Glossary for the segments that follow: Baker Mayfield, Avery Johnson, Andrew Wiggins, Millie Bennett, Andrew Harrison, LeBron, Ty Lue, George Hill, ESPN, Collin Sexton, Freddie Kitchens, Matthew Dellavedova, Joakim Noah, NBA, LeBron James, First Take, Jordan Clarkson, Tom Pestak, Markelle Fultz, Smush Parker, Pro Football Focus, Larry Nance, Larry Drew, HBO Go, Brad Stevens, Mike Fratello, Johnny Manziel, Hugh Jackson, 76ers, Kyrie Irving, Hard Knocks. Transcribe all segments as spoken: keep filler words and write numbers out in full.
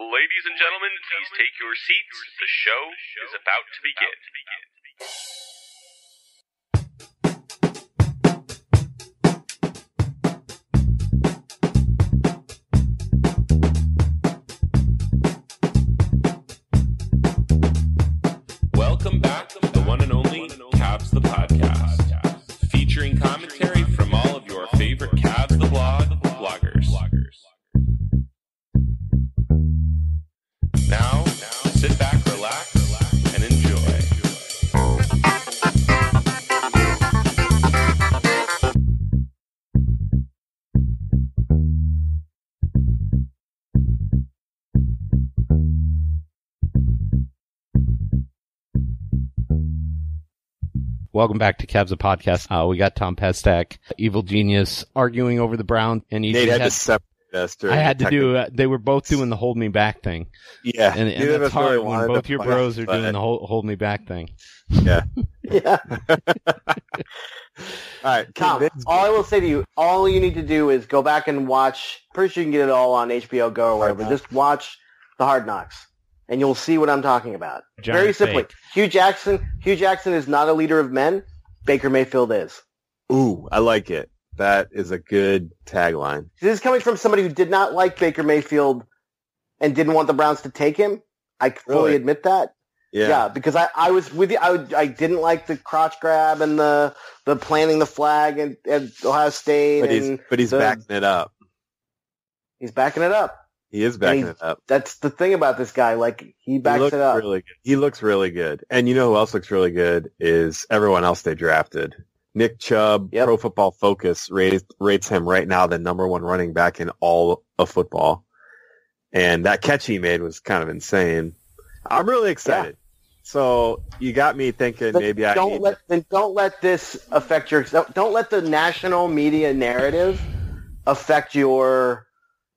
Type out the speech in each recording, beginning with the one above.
Ladies and gentlemen, please take your seats. The show is about to begin. Welcome back to the one and only Cavs the Podcast, featuring commentary from all of your favorite Cavs the Blog bloggers. Now, sit back, relax, and enjoy. Welcome back to Cavs the Podcast. Uh, we got Tom Pestak, Evil Genius, arguing over the Browns, and he Nate had, had to separate. I had to do, uh, they were both doing the hold me back thing. Yeah. And, and that's hard really when both your play, bros are doing the hold, hold me back thing. Yeah. Yeah. All right. Tom, all I will say to you, all you need to do is go back and watch, pretty sure you can get it all on H B O Go or whatever, just watch the Hard Knocks and you'll see what I'm talking about. John Very simply, Fake. Hugh Jackson, Hugh Jackson is not a leader of men. Baker Mayfield is. Ooh, I like it. That is a good tagline. This is coming from somebody who did not like Baker Mayfield and didn't want the Browns to take him. I fully really? admit that. Yeah, yeah because I, I was with you. I, I didn't like the crotch grab and the the planting the flag and, and Ohio State. But he's, and but he's the, backing it up. He's backing it up. He is backing it up. That's the thing about this guy. Like he backs he it up. Really good. He looks really good. And you know who else looks really good is everyone else they drafted. Nick Chubb, yep. Pro Football Focus, rates, rates him right now the number one running back in all of football. And that catch he made was kind of insane. I'm really excited. Yeah. So you got me thinking but maybe I don't let it. Then don't let this affect your don't, don't let the national media narrative affect your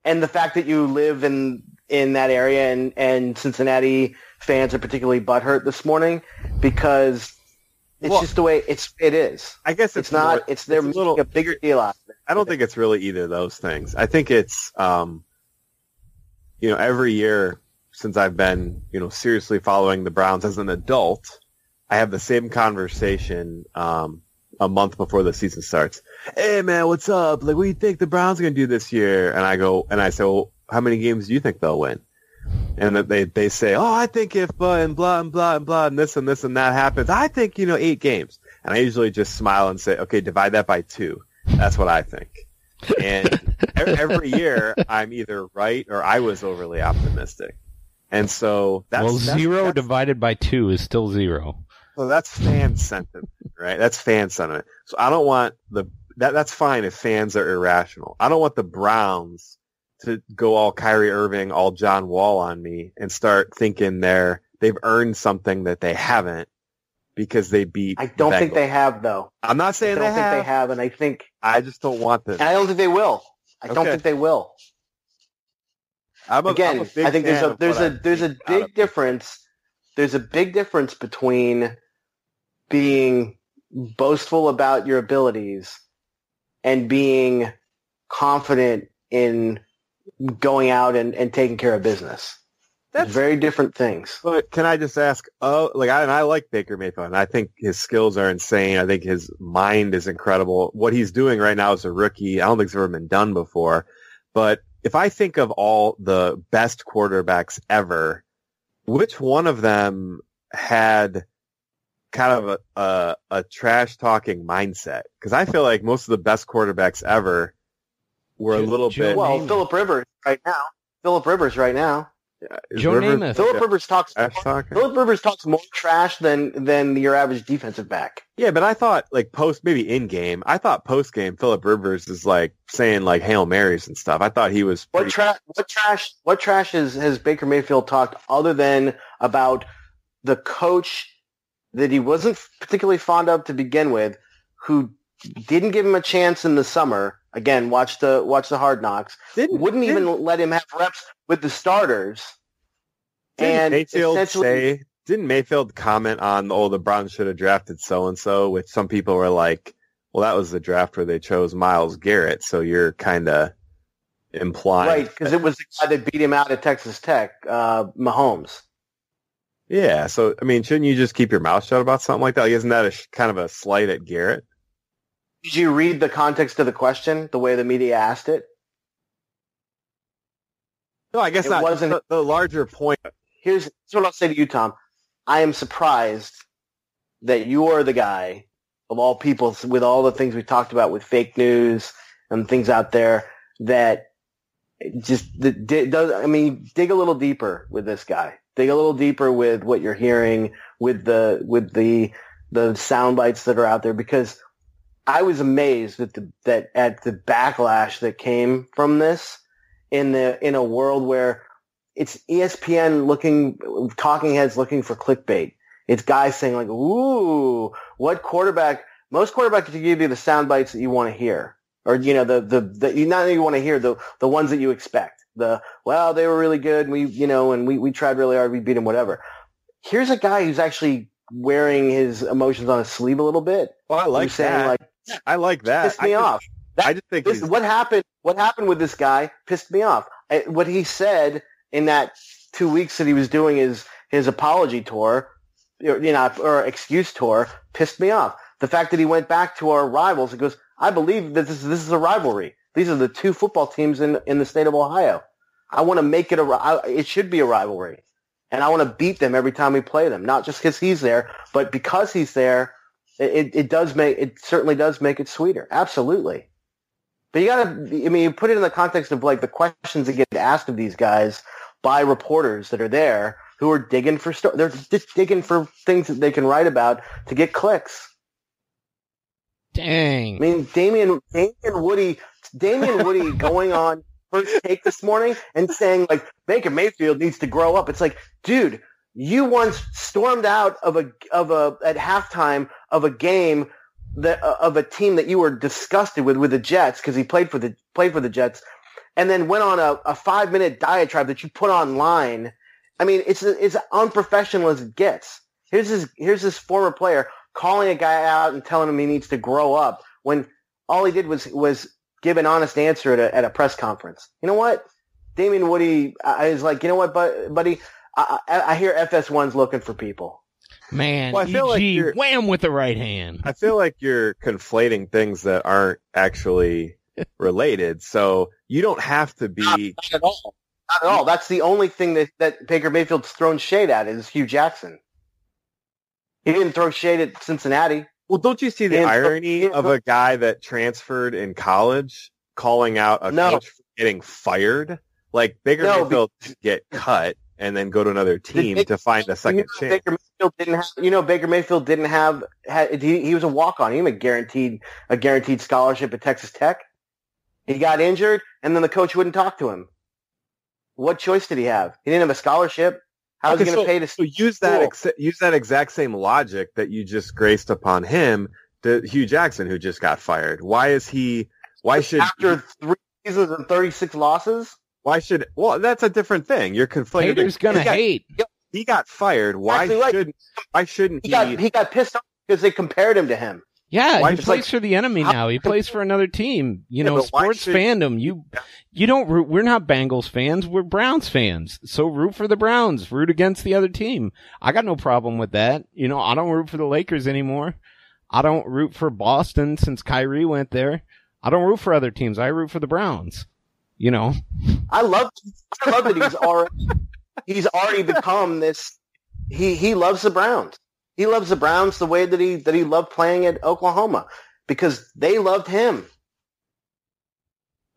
and the fact that you live in in that area and, and Cincinnati fans are particularly butthurt this morning because It's well, just the way it's. It is. I guess it's, it's not. More, it's they're it's making a, little, a bigger deal out of it. I don't think it's really either of those things. I think it's, um, you know, every year since I've been, you know, seriously following the Browns as an adult, I have the same conversation um, a month before the season starts. Hey, man, what's up? Like, what do you think the Browns are going to do this year? And I go and I say, well, how many games do you think they'll win? And they they say, oh, I think if uh, and blah and blah and blah and this and this and that happens, I think, you know, eight games. And I usually just smile and say, okay, divide that by two. That's what I think. And every year I'm either right or I was overly optimistic. And so that's... Well, that's, zero that's, divided by two is still zero. Well, that's fan sentiment, right? That's fan sentiment. So I don't want the... That, that's fine if fans are irrational. I don't want the Browns to go all Kyrie Irving, all John Wall on me and start thinking they're, they've earned something that they haven't because they beat I don't Bengals. think they have, though. I'm not saying I don't they think have. they have, and I think... I just don't want this. And I don't think they will. I okay. don't think they will. I'm a, Again, I'm a big I think there's a there's a, there's a big difference there's a big difference between being boastful about your abilities and being confident in going out and, and taking care of business. That's very different things. But can I just ask, oh, like I, and I like Baker Mayfield, and I think his skills are insane. I think his mind is incredible. What he's doing right now as a rookie, I don't think it's ever been done before. But if I think of all the best quarterbacks ever, which one of them had kind of a, a, a trash-talking mindset? Because I feel like most of the best quarterbacks ever were a little Joe, bit... Well, Philip Rivers right now. Philip Rivers right now. Yeah, Joe Rivers, Namath. Philip Rivers talks. Philip Rivers talks more trash than than your average defensive back. Yeah, but I thought like post maybe in game. I thought post game Philip Rivers is like saying like Hail Marys and stuff. I thought he was pretty- what trash? What trash? What trash has has Baker Mayfield talked other than about the coach that he wasn't particularly fond of to begin with, who didn't give him a chance in the summer? Again, watch the watch the Hard Knocks. Didn't, Wouldn't didn't, even let him have reps with the starters. Didn't and Mayfield say? Didn't Mayfield comment on, oh, the Browns should have drafted so and so? Which some people were like, well, that was the draft where they chose Myles Garrett. So you're kind of implying, right? Because it was the guy that beat him out at Texas Tech, uh, Mahomes. Yeah. So I mean, shouldn't you just keep your mouth shut about something like that? Like, isn't that a sh- kind of a slight at Garrett? Did you read the context of the question, the way the media asked it? No, I guess it not. Wasn't the, the larger point. Here's, here's what I'll say to you, Tom. I am surprised that you are the guy, of all people, with all the things we talked about with fake news and things out there, that just that does. I mean, dig a little deeper with this guy. Dig a little deeper with what you're hearing, with the with the the sound bites that are out there, because I was amazed at the that at the backlash that came from this in the in a world where it's E S P N looking, talking heads looking for clickbait. It's guys saying like, "Ooh, what quarterback?" Most quarterbacks give you the sound bites that you want to hear, or you know the the, the not that you want to hear, the the ones that you expect. The well, they were really good. We you know, and we we tried really hard. We beat them. Whatever. Here's a guy who's actually wearing his emotions on his sleeve a little bit. Well, I like saying that. Like, I like that. Pissed me I off. Just, that, I just think this, what happened. What happened with this guy pissed me off. I, what he said in that two weeks that he was doing his his apology tour, you know, or excuse tour, pissed me off. The fact that he went back to our rivals and goes, "I believe that this this is a rivalry. These are the two football teams in in the state of Ohio. I want to make it a. I, it should be a rivalry, and I want to beat them every time we play them. Not just because he's there, but because he's there." It it does make it certainly does make it sweeter, absolutely. But you gotta, I mean, you put it in the context of like the questions that get asked of these guys by reporters that are there who are digging for sto- they're just digging for things that they can write about to get clicks. Dang, I mean, Damien Damien Woody Damien Woody going on First Take this morning and saying like Baker Mayfield needs to grow up. It's like, dude. You once stormed out of a of a at halftime of a game that of a team that you were disgusted with with the Jets because he played for the played for the Jets, and then went on a, a five minute diatribe that you put online. I mean, it's it's unprofessional as it gets. Here's this here's this former player calling a guy out and telling him he needs to grow up when all he did was was give an honest answer at a, at a press conference. You know what, Damien Woody is like, you know what, buddy. I, I hear F S one's looking for people. Man, well, I feel E G, like wham with the right hand. I feel like you're conflating things that aren't actually related. So you don't have to be. Not, not at all. Not at all. That's the only thing that, that Baker Mayfield's thrown shade at is Hugh Jackson. He didn't throw shade at Cincinnati. Well, don't you see the irony throw, of a guy that transferred in college calling out a no. coach for getting fired? Like Baker no, Mayfield didn't get cut. And then go to another team Baker, to find a second you know, chance. Baker Mayfield didn't have, you know, Baker Mayfield didn't have. Had, he, he was a walk-on. He had a guaranteed a guaranteed scholarship at Texas Tech. He got injured, and then the coach wouldn't talk to him. What choice did he have? He didn't have a scholarship. How okay, was he going to so, pay to so use that ex- use that exact same logic that you just graced upon him to Hugh Jackson, who just got fired? Why is he? Why should after three seasons and thirty-six losses? Why should – well, that's a different thing. You're conflating. Haters going to hate. he got fired. Why exactly right. shouldn't why shouldn't he? He got, he got pissed off because they compared him to him. Yeah, why he plays like, for the enemy now. He plays for another team. You yeah, know, sports should, fandom. You, you don't root. We're not Bengals fans. We're Browns fans. So root for the Browns. Root against the other team. I got no problem with that. You know, I don't root for the Lakers anymore. I don't root for Boston since Kyrie went there. I don't root for other teams. I root for the Browns. You know, I love. I love that he's already. He's already become this. He he loves the Browns. He loves the Browns the way that he that he loved playing at Oklahoma because they loved him.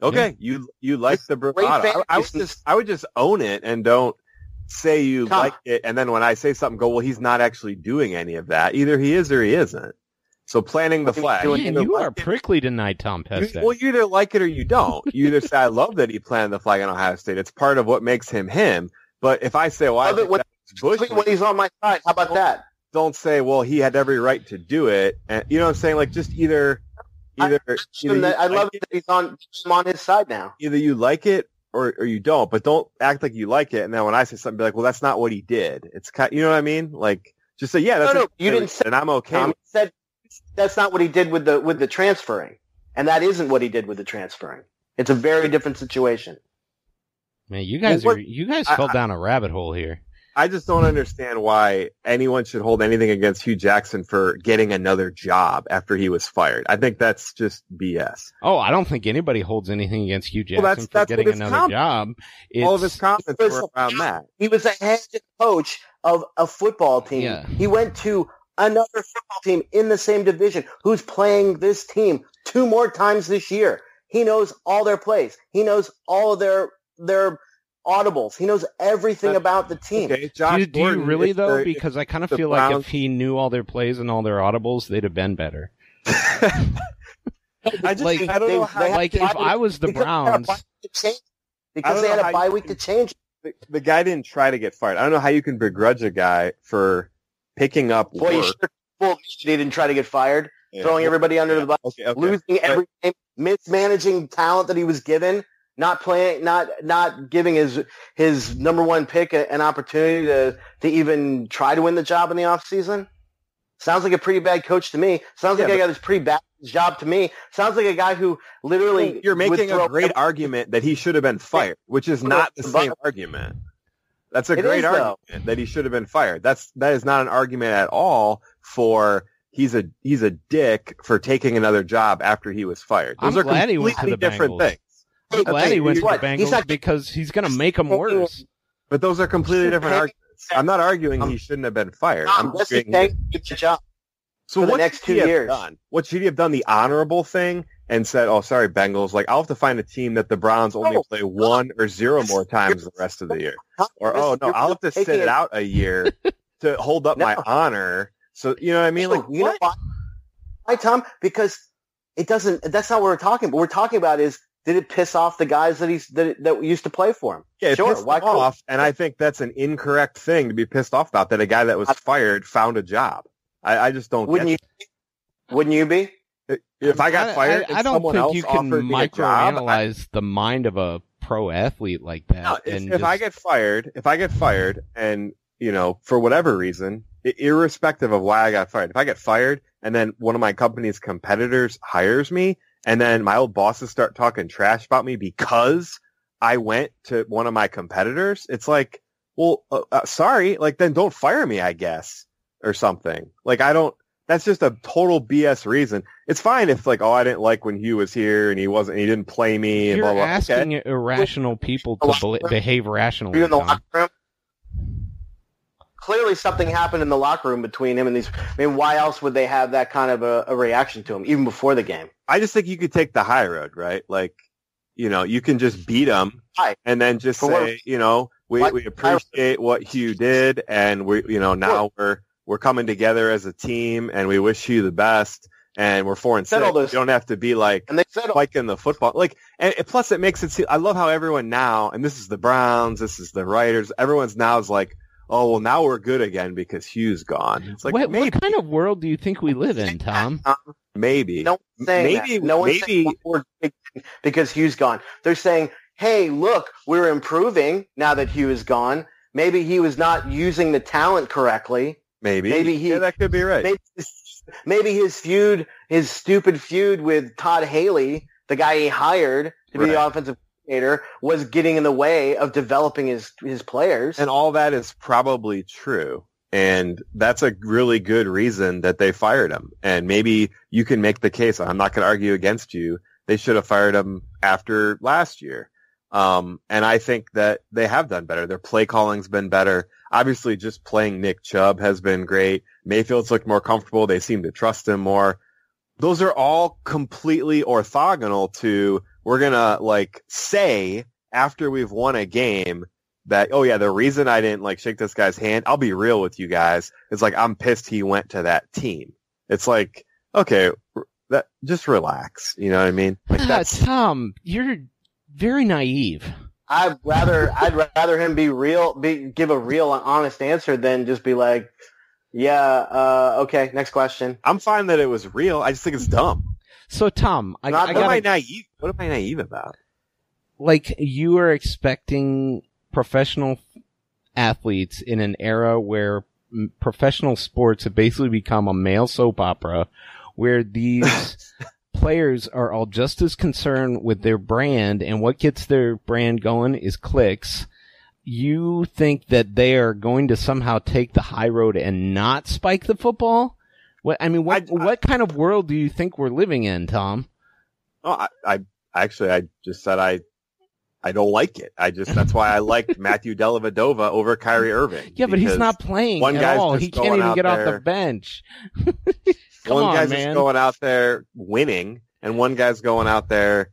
Okay, yeah. you you like it's the bravado. I, I would just I would just own it and don't say you Come. like it. And then when I say something, go well. He's not actually doing any of that. Either he is or he isn't. So planting the flag. Man, you like are prickly it. tonight, Tom Pestek. Well, you either like it or you don't. You either say I love that he planted the flag in Ohio State. It's part of what makes him him. But if I say, well, I love I it when, Bush when he's on my side. How about that? Don't say, well, he had every right to do it. And you know what I'm saying? Like, just either, either, I, either that, I like love it, that he's on, I'm on his side now. Either you like it or, or you don't, but don't act like you like it. And then when I say something, be like, well, that's not what he did. It's kind, you know what I mean? Like, just say, yeah, that's no, no, you didn't say, and I'm okay. Tom, said, that's not what he did with the, with the transferring. And that isn't what he did with the transferring. It's a very different situation. Man, you guys what, are, you guys I, fell I, down a rabbit hole here. I just don't understand why anyone should hold anything against Hugh Jackson for getting another job after he was fired. I think that's just B S. Oh, I don't think anybody holds anything against Hugh Jackson well, that's, for that's getting another comment. job. It's, All of his comments were around that. He was a head coach of a football team. Yeah. He went to another football team in the same division who's playing this team two more times this year. He knows all their plays. He knows all of their their audibles. He knows everything about the team. Okay, Josh do, do you really, though? The, because I kind of feel Browns. like if he knew all their plays and all their audibles, they'd have been better. I just, like, I don't they, know how they like, if I was the Browns. Because they had a bye week to change. The, the guy didn't try to get fired. I don't know how you can begrudge a guy for picking up Boy, work. Boy, he didn't try to get fired, yeah. throwing yeah. everybody under yeah. the bus, okay, okay. losing every game, mismanaging talent that he was given. Not playing, not not giving his his number one pick a, an opportunity to to even try to win the job in the offseason? Sounds like a pretty bad coach to me. Sounds yeah, like a guy that's pretty bad job to me. Sounds like a guy who literally you're making a great argument that he should have been fired, which is not the same argument. That's a great argument that he should have been fired. That's that is not an argument at all for. He's a he's a dick for taking another job after he was fired. Those I'm are glad completely he went to the different Bengals. things. I'm glad okay, he went to the Bengals he's not, because he's going to make them worse. But those are completely different arguments. I'm not arguing I'm, he shouldn't have been fired. I'm just saying good job so for the next two years. Done? What should he have done? The honorable thing and said, oh, sorry, Bengals. Like, I'll have to find a team that the Browns only oh, play one or zero more times the rest of the year. Or, oh, no, I'll have to sit it out a year to hold up no. my honor. So, you know what I mean? Like, you what? know why? Why, Tom? Because it doesn't – that's not what we're talking about. What we're talking about is – did it piss off the guys that he's that, that used to play for him? Yeah, it sure, pissed why them off, and I think that's an incorrect thing to be pissed off about, that a guy that was fired found a job. I, I just don't wouldn't get you, it. Wouldn't you be? If I got fired I, I, and I someone else offered me a job. I don't think you can microanalyze the mind of a pro athlete like that. No, and if, just... if I get fired, if I get fired and, you know, for whatever reason, irrespective of why I got fired, if I get fired and then one of my company's competitors hires me, and then my old bosses start talking trash about me because I went to one of my competitors. It's like, well, uh, uh, sorry. Like, then don't fire me, I guess, or something. Like, I don't. That's just a total B S reason. It's fine if, like, oh, I didn't like when Hugh was here and he wasn't, he didn't play me. And You're blah, blah, asking okay. irrational people to be- behave rationally. In the locker room? Clearly, something happened in the locker room between him and these. I mean, why else would they have that kind of a, a reaction to him, even before the game? I just think you could take the high road, right? Like, you know, you can just beat him and then just say, you know, we, we appreciate what Hugh did, and we, you know, now we're we're coming together as a team, and we wish you the best, and we're four and six. You don't have to be like spiking the football, like. And plus, it makes it seem. I love how everyone now, and this is the Browns, this is the writers, everyone's now is like, oh, well, now we're good again because Hugh's gone. It's like, what, what kind of world do you think we live in, Tom? Maybe. No one's saying maybe, that. No one's maybe. saying we're good because Hugh's gone. They're saying, hey, look, we're improving now that Hugh is gone. Maybe he was not using the talent correctly. Maybe. Maybe he, yeah, that could be right. Maybe, maybe his feud, his stupid feud with Todd Haley, the guy he hired to be right. the offensive coordinator, was getting in the way of developing his, his players. And all that is probably true. And that's a really good reason that they fired him. And maybe you can make the case. I'm not going to argue against you. They should have fired him after last year. Um, and I think that they have done better. Their play calling's been better. Obviously, just playing Nick Chubb has been great. Mayfield's looked more comfortable. They seem to trust him more. Those are all completely orthogonal to, we're going to like say after we've won a game that, oh yeah, the reason I didn't like shake this guy's hand, I'll be real with you guys, is like, I'm pissed he went to that team. It's like, okay, that just relax. You know what I mean? Like, that's uh, Tom, you're very naive. I'd rather I'd rather him be real, be, give a real honest answer than just be like, yeah, uh, okay, next question. I'm fine that it was real. I just think it's dumb. So, Tom, I, Not, I what, gotta, am I naive? what am I naive about? Like, you are expecting professional athletes in an era where professional sports have basically become a male soap opera, where these players are all just as concerned with their brand, and what gets their brand going is clicks. You think that they are going to somehow take the high road and not spike the football? What I mean, what I, I, what kind of world do you think we're living in, Tom? Oh, I, I actually, I just said I. I don't like it. I just, that's why I liked Matthew Dellavedova over Kyrie Irving. Yeah, but he's not playing one at all. He can't even get there. off the bench. Come one on, guy's man. just going out there winning, and one guy's going out there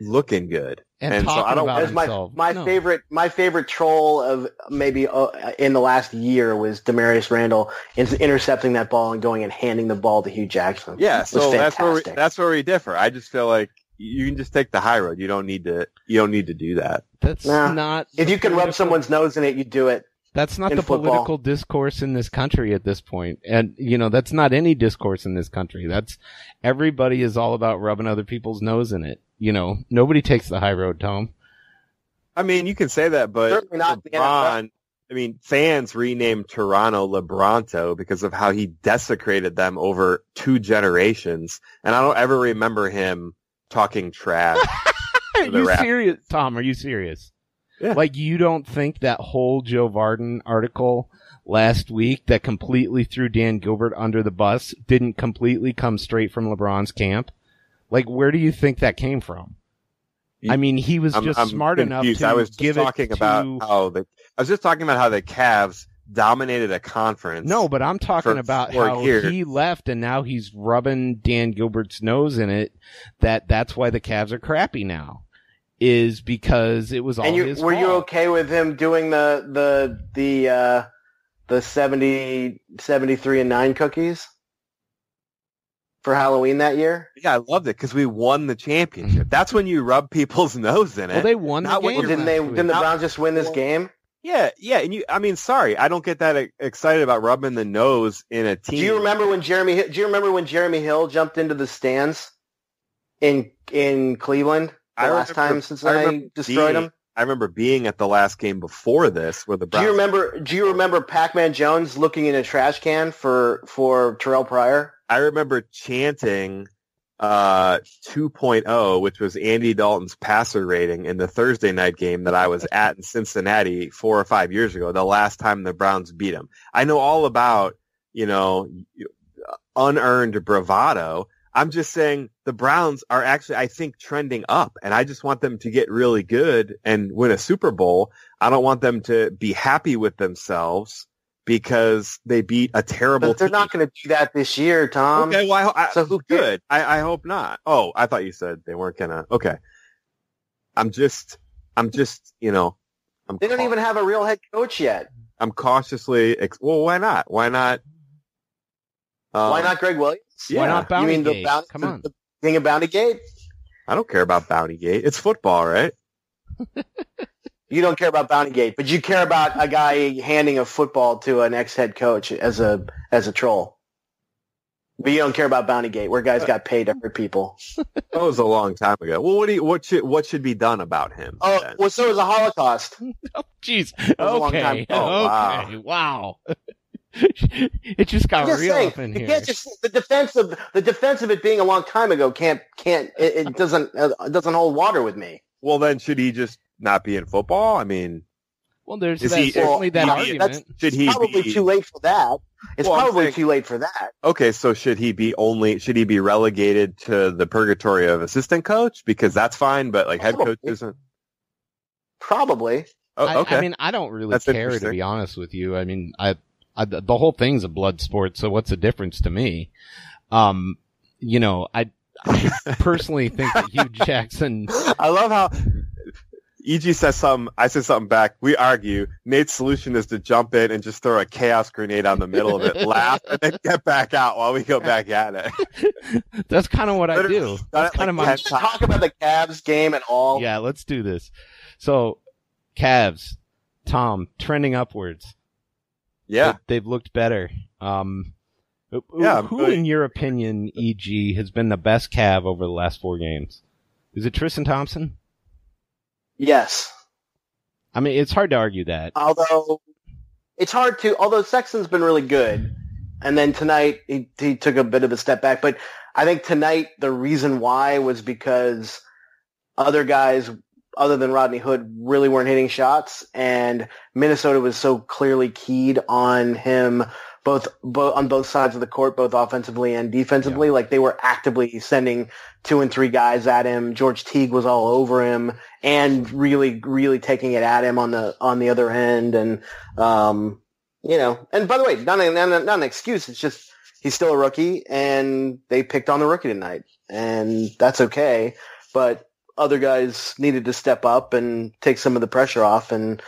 looking good. And, and so I don't, about my, my no. favorite, my favorite troll of maybe uh, in the last year was Demarius Randall intercepting that ball and going and handing the ball to Hugh Jackson. Yeah. So that's where we, that's where we differ. I just feel like, you can just take the high road. You don't need to. You don't need to do that. That's nah. not. If you can rub someone's nose in it, you do it. That's not the football. Political discourse in this country at this point, and you know that's not any discourse in this country. That's everybody is all about rubbing other people's nose in it. You know, nobody takes the high road, Tom. I mean, you can say that, but certainly not LeBron. I mean, fans renamed Toronto LeBronto because of how he desecrated them over two generations, and I don't ever remember him talking trash. Are you rap. serious, Tom? Are you serious? Yeah. Like, you don't think that whole Joe Vardon article last week that completely threw Dan Gilbert under the bus didn't completely come straight from LeBron's camp? Like, where do you think that came from? You, I mean, he was I'm, just I'm smart confused. enough to I was give talking it about to... How the, I was just talking about how the Cavs dominated a conference. No, but I'm talking for, about for how here. he left and now he's rubbing Dan Gilbert's nose in it. That that's why the Cavs are crappy now, is because it was all and you, his were fault. Were you okay with him doing the the the uh, the seventy, seventy-three and nine cookies for Halloween that year? Yeah, I loved it because we won the championship. That's when you rub people's nose in it. Well, they won Not the game. Well, didn't they? Week. Didn't the Browns just win this well, game? Yeah, yeah, and you. I mean, sorry, I don't get that excited about rubbing the nose in a team. Do you remember when Jeremy? Do you remember when Jeremy Hill jumped into the stands in in Cleveland the I last remember, time since I, I destroyed being, him? I remember being at the last game before this, where the Browns. Do you remember? Do you remember Pac-Man Jones looking in a trash can for for Terrell Pryor? I remember chanting uh, two point oh, which was Andy Dalton's passer rating in the Thursday night game that I was at in Cincinnati four or five years ago, the last time the Browns beat him. I know all about, you know, unearned bravado. I'm just saying the Browns are actually, I think, trending up, and I just want them to get really good and win a Super Bowl. I don't want them to be happy with themselves because they beat a terrible but they're team. They're not going to do that this year, Tom. Okay, well, I, I, so who good. I, I hope not. Oh, I thought you said they weren't going to. Okay. I'm just, I'm just, you know. I'm they don't ca- even have a real head coach yet. I'm cautiously, ex- well, why not? Why not? Um, why not Greg Williams? Yeah. Why not Bounty you mean Gate? The bounty, Come the, on. The thing of Bounty Gate? I don't care about Bounty Gate. It's football, right? You don't care about Bounty Gate, but you care about a guy handing a football to an ex-head coach as a as a troll. We don't care about Bounty Gate, where guys got paid to hurt people. That was a long time ago. Well, what do you, what should what should be done about him? Oh, then? Well, so was the Holocaust. Oh, jeez. Okay. A long time. Oh, okay. Wow. wow. It just got just real saying, up in you here. Can't just, the defense of the defense of it being a long time ago can't can't it, it doesn't it doesn't hold water with me. Well, then should he just not be in football? I mean. Well, there's that, he, certainly well, that argument. That's, should he it's probably be, too late for that. It's well, probably saying, too late for that. Okay, so should he be only? Should he be relegated to the purgatory of assistant coach? Because that's fine, but like probably. Head coach isn't. Probably. Oh, okay. I, I mean, I don't really that's care to be honest with you. I mean, I, I the whole thing's a blood sport, so what's the difference to me? Um, you know, I, I personally think that Hugh Jackson. I love how. E G says something, I said something back, we argue, Nate's solution is to jump in and just throw a chaos grenade on the middle of it, laugh, and then get back out while we go back at it. That's kind of what Literally, I do. That's kind of like, my... Let's talk about the Cavs game and all. Yeah, let's do this. So, Cavs, Tom, trending upwards. Yeah. They, they've looked better. Um, yeah, who, really... in your opinion, E G, has been the best Cav over the last four games? Is it Tristan Thompson? Yes. I mean, it's hard to argue that. Although, it's hard to, although Sexton's been really good. And then tonight, he, he took a bit of a step back. But I think tonight, the reason why was because other guys, other than Rodney Hood, really weren't hitting shots. And Minnesota was so clearly keyed on him, both, both on both sides of the court, both offensively and defensively. Yeah. Like, they were actively sending two and three guys at him. George Teague was all over him. And really, really taking it at him on the on the other end, and um, you know. And by the way, not, a, not, a, not an excuse. It's just he's still a rookie, and they picked on the rookie tonight, and that's okay. But other guys needed to step up and take some of the pressure off, and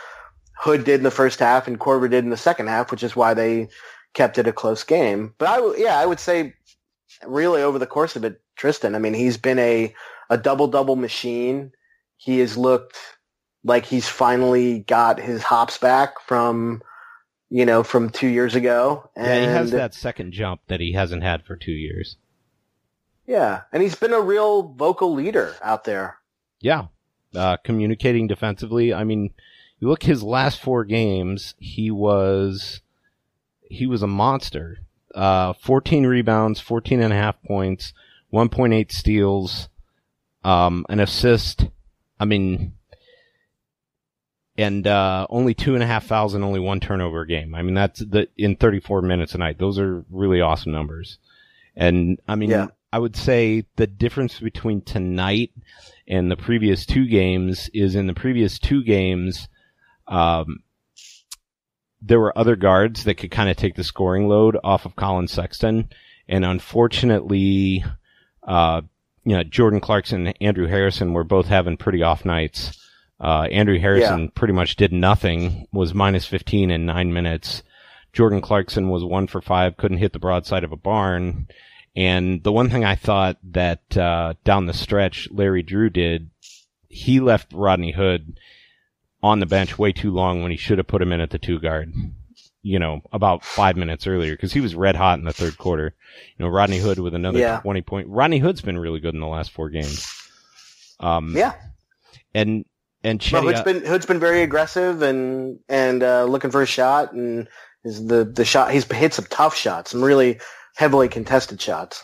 Hood did in the first half, and Korver did in the second half, which is why they kept it a close game. But I, w- yeah, I would say really over the course of it, Tristan. I mean, he's been a a double double machine. He has looked like he's finally got his hops back from, you know, from two years ago. And yeah, he has that second jump that he hasn't had for two years. Yeah, and he's been a real vocal leader out there. Yeah, uh, communicating defensively. I mean, you look his last four games, he was he was a monster. Uh, fourteen rebounds, fourteen and a half points, one point eight steals, um, an assist. I mean, and uh, only two and a half fouls and only one turnover a game. I mean, that's the in thirty-four minutes a night. Those are really awesome numbers. And, I mean, yeah. I would say the difference between tonight and the previous two games is in the previous two games, um, there were other guards that could kind of take the scoring load off of Collin Sexton. And unfortunately... Uh, You know, Jordan Clarkson and Andrew Harrison were both having pretty off nights. Uh, Andrew Harrison yeah. pretty much did nothing, was minus fifteen in nine minutes. Jordan Clarkson was one for five, couldn't hit the broadside of a barn. And the one thing I thought that uh, down the stretch Larry Drew did, he left Rodney Hood on the bench way too long when he should have put him in at the two guard. You know, about five minutes earlier because he was red hot in the third quarter. You know, Rodney Hood with another yeah. twenty point. Rodney Hood's been really good in the last four games. Um, yeah, and and Chetty, Hood's been Hood's been very aggressive and and uh, looking for a shot and is the the shot he's hit some tough shots, some really heavily contested shots.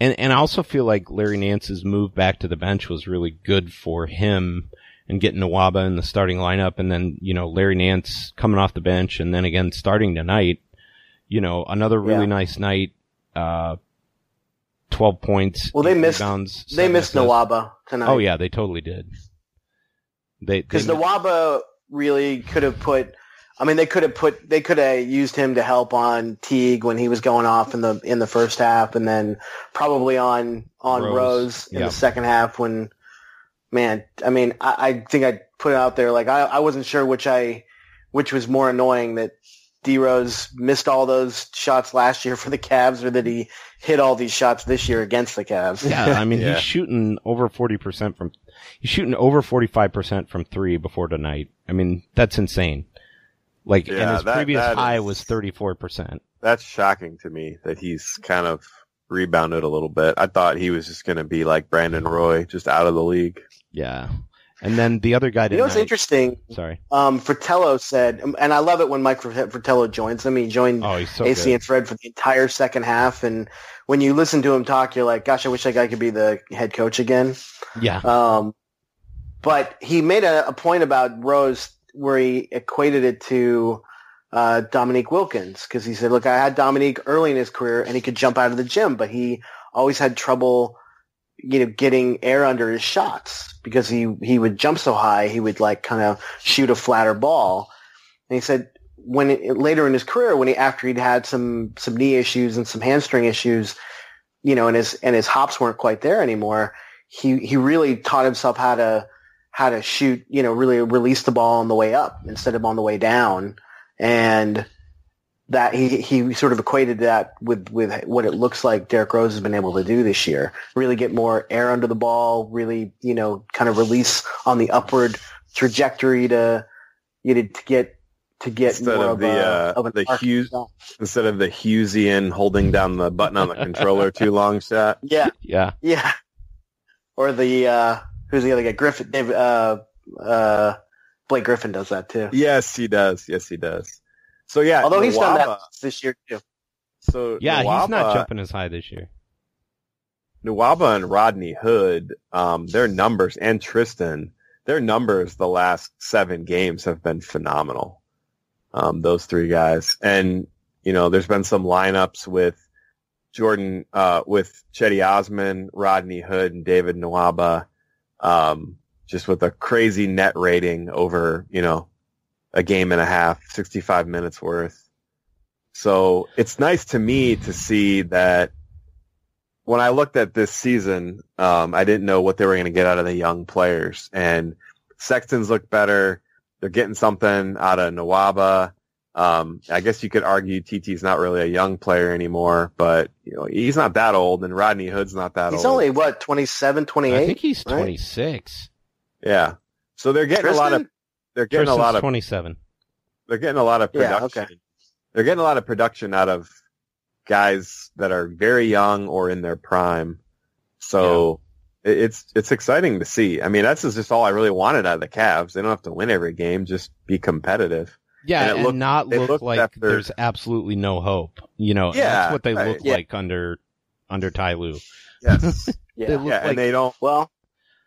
And and I also feel like Larry Nance's move back to the bench was really good for him. And getting Nwaba in the starting lineup, and then, you know, Larry Nance coming off the bench, and then again starting tonight, you know, another really yeah. nice night, uh, twelve points. Well, they missed, rebounds, they missed Nwaba tonight. Oh, yeah, they totally did. They Because Nwaba really could have put, I mean, they could have put, they could have used him to help on Teague when he was going off in the, in the first half, and then probably on, on Rose, Rose in yeah. the second half when, Man, I mean, I, I think I put it out there. Like, I, I wasn't sure which I, which was more annoying, that D-Rose missed all those shots last year for the Cavs, or that he hit all these shots this year against the Cavs. Yeah, I mean, yeah. he's shooting over forty percent from, he's shooting over forty-five percent from three before tonight. I mean, that's insane. Like, yeah, and his that, previous that high is, was thirty-four percent. That's shocking to me that he's kind of rebounded a little bit. I thought he was just going to be like Brandon Roy, just out of the league. Yeah. And then the other guy didn't. You know what's interesting? Sorry. Um, Fratello said, and I love it when Mike Fratello joins them. He joined oh, he's so A C good. And Fred for the entire second half. And when you listen to him talk, you're like, gosh, I wish that guy could be the head coach again. Yeah. Um, but he made a, a point about Rose where he equated it to uh, Dominique Wilkins, because he said, look, I had Dominique early in his career and he could jump out of the gym, but he always had trouble – you know, getting air under his shots because he, he would jump so high, he would like kind of shoot a flatter ball. And he said when it, later in his career, when he, after he'd had some, some knee issues and some hamstring issues, you know, and his, and his hops weren't quite there anymore. He, he really taught himself how to, how to shoot, you know, really release the ball on the way up instead of on the way down. And that he, he sort of equated that with, with what it looks like Derrick Rose has been able to do this year. Really get more air under the ball, really, you know, kind of release on the upward trajectory to, you know, to get, to get instead more of the, a, uh, of the Hughes, instead of the Hughesian holding down the button on the controller too long shot. Yeah. Yeah. Yeah. Or the, uh, who's the other guy? Griffin, David, uh, uh, Blake Griffin does that too. Yes, he does. Yes, he does. So yeah, although Nwaba, he's done that this year too. So yeah, Nwaba, he's not jumping as high this year. Nwaba and Rodney Hood, um, their numbers, and Tristan, their numbers the last seven games have been phenomenal. Um, those three guys, and you know, there's been some lineups with Jordan, uh, with Chetty Osman, Rodney Hood, and David Nwaba, um, just with a crazy net rating over, you know, a game and a half, sixty-five minutes worth. So it's nice to me to see that when I looked at this season, um, I didn't know what they were going to get out of the young players. And Sexton's looked better. They're getting something out of Nwaba. Um, I guess you could argue T T's not really a young player anymore, but you know, he's not that old, and Rodney Hood's not that he's old. He's only, what, twenty-seven, twenty-eight? I think he's right? twenty-six. Yeah. So they're getting Tristan? a lot of... They're getting Tristan's a lot of twenty-seven. They're getting a lot of production. Yeah, okay. They're getting a lot of production out of guys that are very young or in their prime. So yeah. it's it's exciting to see. I mean, that's just all I really wanted out of the Cavs. They don't have to win every game; just be competitive. Yeah, and, it and looked, not look like after, there's absolutely no hope. You know, yeah, that's what they look uh, yeah. like under under Ty Lue. Yes, yeah, they look yeah like, and they don't. Well.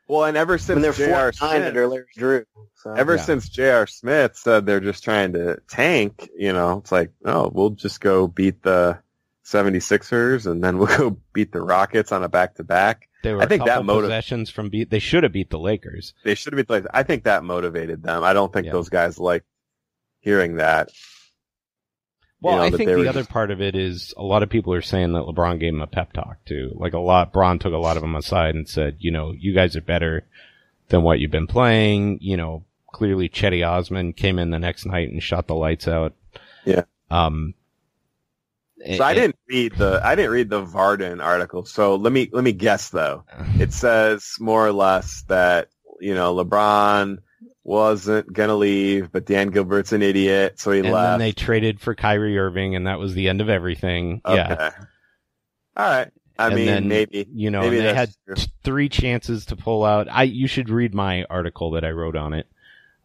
Well, and ever since J R Smith, Larry Drew, so, ever yeah. since J R. Smith said they're just trying to tank, you know, it's like, oh, we'll just go beat the seventy-sixers and then we'll go beat the Rockets on a back-to-back. There were I think a couple that motiv- possessions from beat. They should have beat the Lakers. They should have beat the Lakers. I think that motivated them. I don't think yeah. those guys like hearing that. Well, you know, I think the other just... part of it is a lot of people are saying that LeBron gave him a pep talk too. Like a lot, Bron took a lot of them aside and said, you know, you guys are better than what you've been playing. You know, clearly Chetty Osman came in the next night and shot the lights out. Yeah. Um. So it, I didn't read the I didn't read the Vardon article. So let me let me guess though. It says more or less that you know LeBron wasn't going to leave, but Dan Gilbert's an idiot, so he and left. And then they traded for Kyrie Irving, and that was the end of everything. Okay. Yeah. All right. I and mean, then, maybe. You know, maybe they had true. three chances to pull out. I You should read my article that I wrote on it.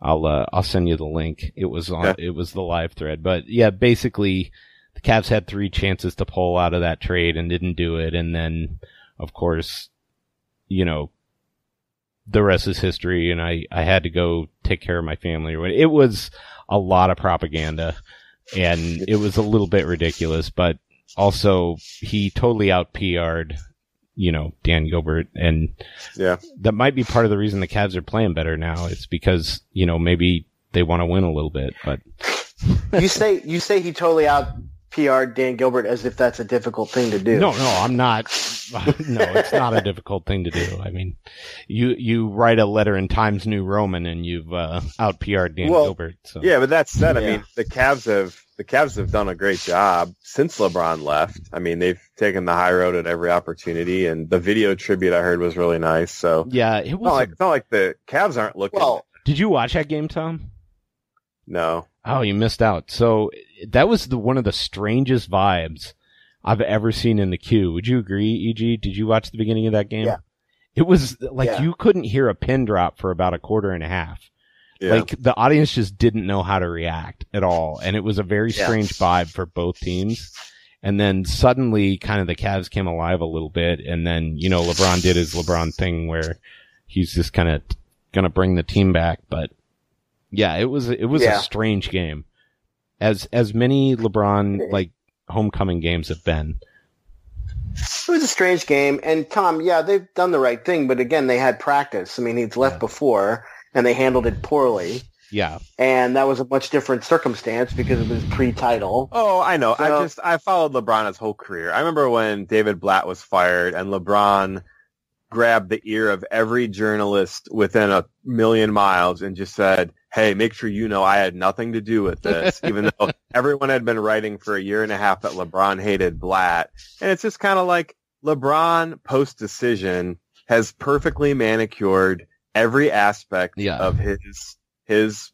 I'll uh, I'll send you the link. It was on. Okay. It was the live thread. But, yeah, basically, the Cavs had three chances to pull out of that trade and didn't do it. And then, of course, you know, the rest is history, and I, I had to go take care of my family. It was a lot of propaganda, and it was a little bit ridiculous, but also he totally out-P R'd, you know, Dan Gilbert, and yeah. that might be part of the reason the Cavs are playing better now. It's because, you know, maybe they want to win a little bit. But you say you say he totally out-P R'd Dan Gilbert as if that's a difficult thing to do. No, no, I'm not. No, it's not a difficult thing to do. I mean, you you write a letter in Times New Roman and you've uh, out P R'd Dan well, Gilbert. So. Yeah, but that said, I yeah. mean, the Cavs have the Cavs have done a great job since LeBron left. I mean, they've taken the high road at every opportunity, and the video tribute I heard was really nice. So yeah, it was it's not, a, like, it's not like the Cavs aren't looking. Well, did you watch that game, Tom? No. Oh, you missed out. So that was the one of the strangest vibes I've ever seen in the queue. Would you agree, E G? Did you watch the beginning of that game? Yeah. It was like yeah. you couldn't hear a pin drop for about a quarter and a half. Yeah. Like the audience just didn't know how to react at all. And it was a very yeah. strange vibe for both teams. And then suddenly kind of the Cavs came alive a little bit. And then, you know, LeBron did his LeBron thing where he's just kind of going to bring the team back. But yeah, it was, it was yeah. a strange game. As, as many LeBron like homecoming games have been. It was a strange game. And Tom, yeah, they've done the right thing. But again, they had practice. I mean, he's left yeah. before. And they handled it poorly. Yeah. And that was a much different circumstance because it was pre-title. Oh, I know. So, I just I followed LeBron his whole career. I remember when David Blatt was fired and LeBron grabbed the ear of every journalist within a million miles and just said, hey, make sure you know I had nothing to do with this, even though everyone had been writing for a year and a half that LeBron hated Blatt. And it's just kind of like LeBron post-decision has perfectly manicured every aspect yeah. of his, his,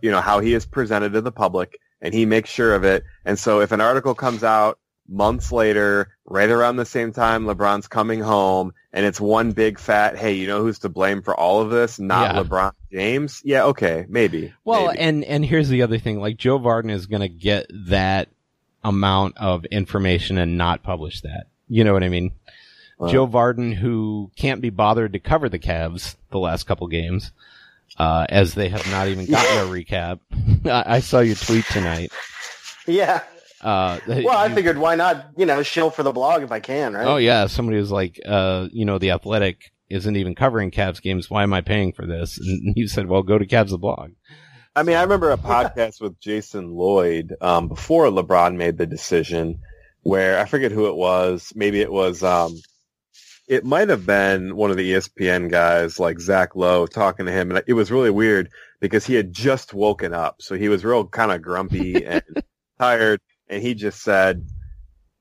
you know, how he is presented to the public, and he makes sure of it. And so if an article comes out months later, right around the same time LeBron's coming home, and it's one big fat, hey, you know who's to blame for all of this? Not yeah. LeBron James? Yeah, okay, maybe. Well, maybe. and and here's the other thing. Like, Joe Vardon is going to get that amount of information and not publish that. You know what I mean? Joe Vardon, who can't be bothered to cover the Cavs the last couple games, uh, as they have not even gotten yeah. a recap. I saw your tweet tonight. Yeah. Uh, well, you, I figured why not, you know, shill for the blog if I can, right? Oh, yeah. Somebody was like, uh, you know, The Athletic isn't even covering Cavs games. Why am I paying for this? And you said, well, go to Cavs the blog. I mean, I remember a podcast with Jason Lloyd um, before LeBron made the decision where I forget who it was. Maybe it was... Um, It might have been one of the E S P N guys like Zach Lowe talking to him. And it was really weird because he had just woken up. So he was real kind of grumpy and tired. And he just said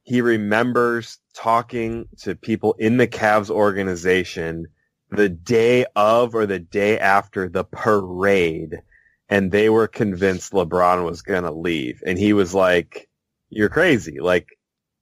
he remembers talking to people in the Cavs organization the day of or the day after the parade. And they were convinced LeBron was going to leave. And he was like, you're crazy. Like,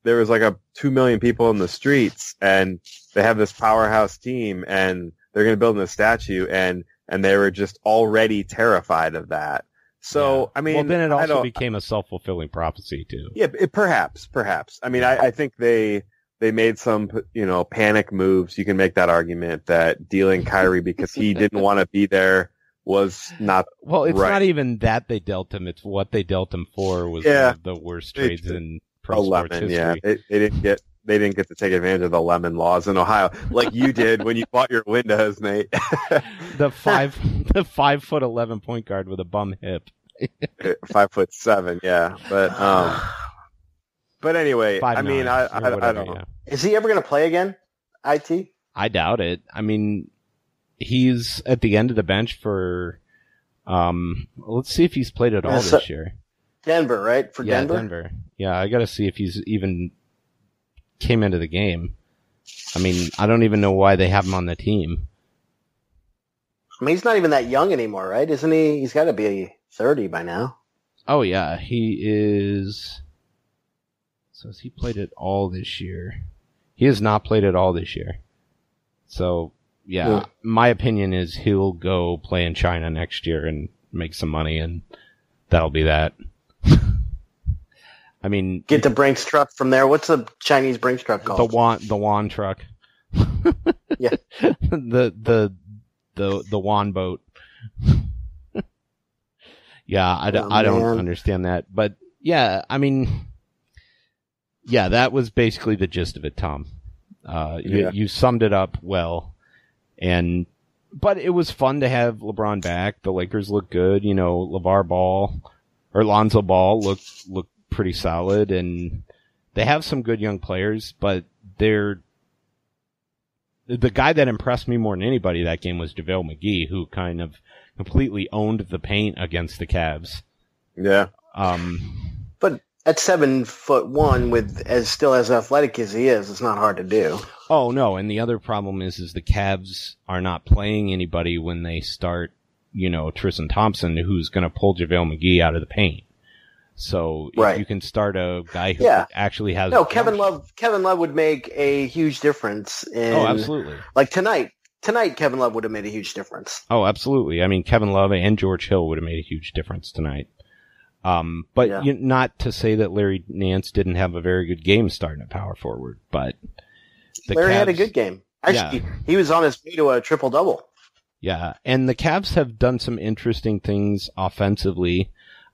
there was like a two million people in the streets, and they have this powerhouse team, and they're going to build a statue, and, and they were just already terrified of that. So, yeah. I mean... Well, then it also became a self-fulfilling prophecy, too. Yeah, it, perhaps, perhaps. I mean, I, I think they they made some, you know, panic moves. You can make that argument that dealing Kyrie because he didn't want to be there was not Well, it's right. not even that they dealt him. It's what they dealt him for was yeah. one of the worst trades it, in... eleven, yeah, it, they didn't get they didn't get to take advantage of the lemon laws in Ohio like you did when you bought your windows, mate. the five the five foot eleven point guard with a bum hip, five foot seven, yeah. But um, but anyway, five I nine, mean, I I, whatever, I don't know. Yeah. Is he ever going to play again? It? I doubt it. I mean, he's at the end of the bench for um. Let's see if he's played at all yeah, so- this year. Denver, right? For yeah, Denver? Denver. Yeah, I got to see if he's even came into the game. I mean, I don't even know why they have him on the team. I mean, he's not even that young anymore, right? Isn't he? He's got to be thirty by now. Oh, yeah. He is. So has he played at all this year? He has not played at all this year. So, yeah, yeah. my opinion is he'll go play in China next year and make some money, and that'll be that. I mean, get the Brinks truck from there. What's the Chinese Brinks truck called? The Wan the Wan truck. yeah. The the the the Wan boat. yeah, I, oh, I don't man. understand that, but yeah, I mean, yeah, that was basically the gist of it, Tom. Uh, you, yeah. you summed it up well, and but it was fun to have LeBron back. The Lakers look good, you know. LeVar Ball or Lonzo Ball looked looked. pretty solid, and they have some good young players, but they're the guy that impressed me more than anybody that game was JaVale McGee, who kind of completely owned the paint against the Cavs. Yeah. Um, but at seven foot one with as still as athletic as he is, it's not hard to do. Oh no. And the other problem is, is the Cavs are not playing anybody when they start, you know, Tristan Thompson, who's going to pull JaVale McGee out of the paint. So right. if you can start a guy who yeah. actually has no Kevin Love. Kevin Love would make a huge difference. In, oh, absolutely! Like tonight, tonight Kevin Love would have made a huge difference. Oh, absolutely! I mean, Kevin Love and George Hill would have made a huge difference tonight. Um, but yeah. you, not to say that Larry Nance didn't have a very good game starting at power forward, but the Larry Cavs, had a good game. Actually, yeah. he was on his way to a triple double. Yeah, and the Cavs have done some interesting things offensively.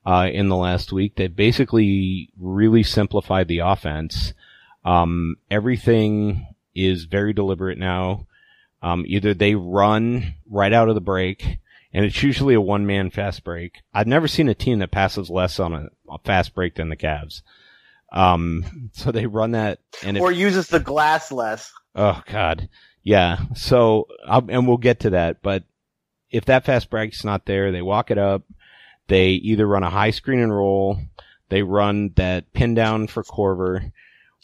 Uh, in the last week, they basically really simplified the offense. Um, everything is very deliberate now. Um, either they run right out of the break, and it's usually a one-man fast break. I've never seen a team that passes less on a, a fast break than the Cavs. Um, so they run that, and or it, uses the glass less. Oh God, yeah. So, I'll, and we'll get to that. But if that fast break's not there, they walk it up. They either run a high screen and roll, they run that pin down for Korver,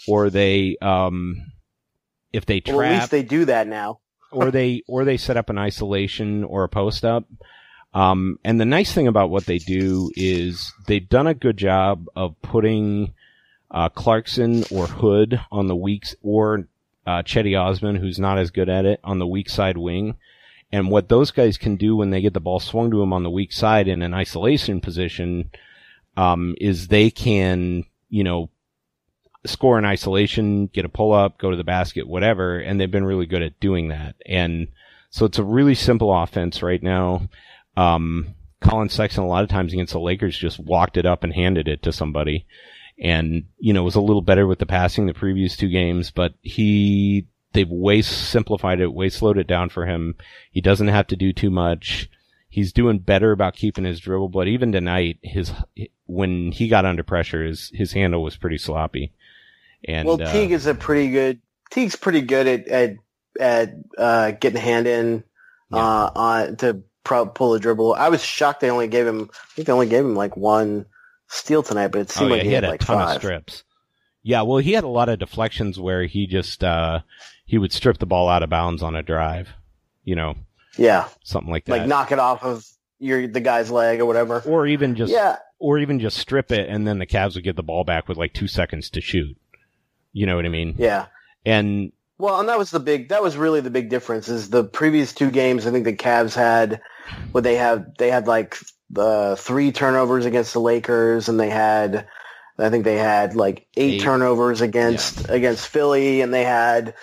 or they, um, if they trap, well, at least they do that now, or they or they set up an isolation or a post up. Um, and the nice thing about what they do is they've done a good job of putting uh, Clarkson or Hood on the weak, or uh, Chetty Osman, who's not as good at it, on the weak side wing. And what those guys can do when they get the ball swung to them on the weak side in an isolation position, um, is they can, you know, score in isolation, get a pull up, go to the basket, whatever. And they've been really good at doing that. And so it's a really simple offense right now. Um, Collin Sexton, a lot of times against the Lakers, just walked it up and handed it to somebody. And, you know, was a little better with the passing the previous two games, but he, They've way simplified it, way slowed it down for him. He doesn't have to do too much. He's doing better about keeping his dribble, but even tonight, his when he got under pressure, his his handle was pretty sloppy. And well, Teague uh, is a pretty good. Teague's pretty good at at at uh, getting a hand in yeah. uh, on to pro- pull a dribble. I was shocked they only gave him. I think they only gave him like one steal tonight, but it seemed oh, yeah, like he, he had, had a like ton five. of strips. Yeah, well, he had a lot of deflections where he just uh, he would strip the ball out of bounds on a drive, you know. Yeah, something like that. Like knock it off of your the guy's leg or whatever, or even just yeah. or even just strip it, and then the Cavs would get the ball back with like two seconds to shoot. You know what I mean? Yeah. And well, and that was the big that was really the big difference is the previous two games. I think the Cavs had what they have they had like the three turnovers against the Lakers, and they had. I think they had like eight, eight. turnovers against yeah. against Philly, and they had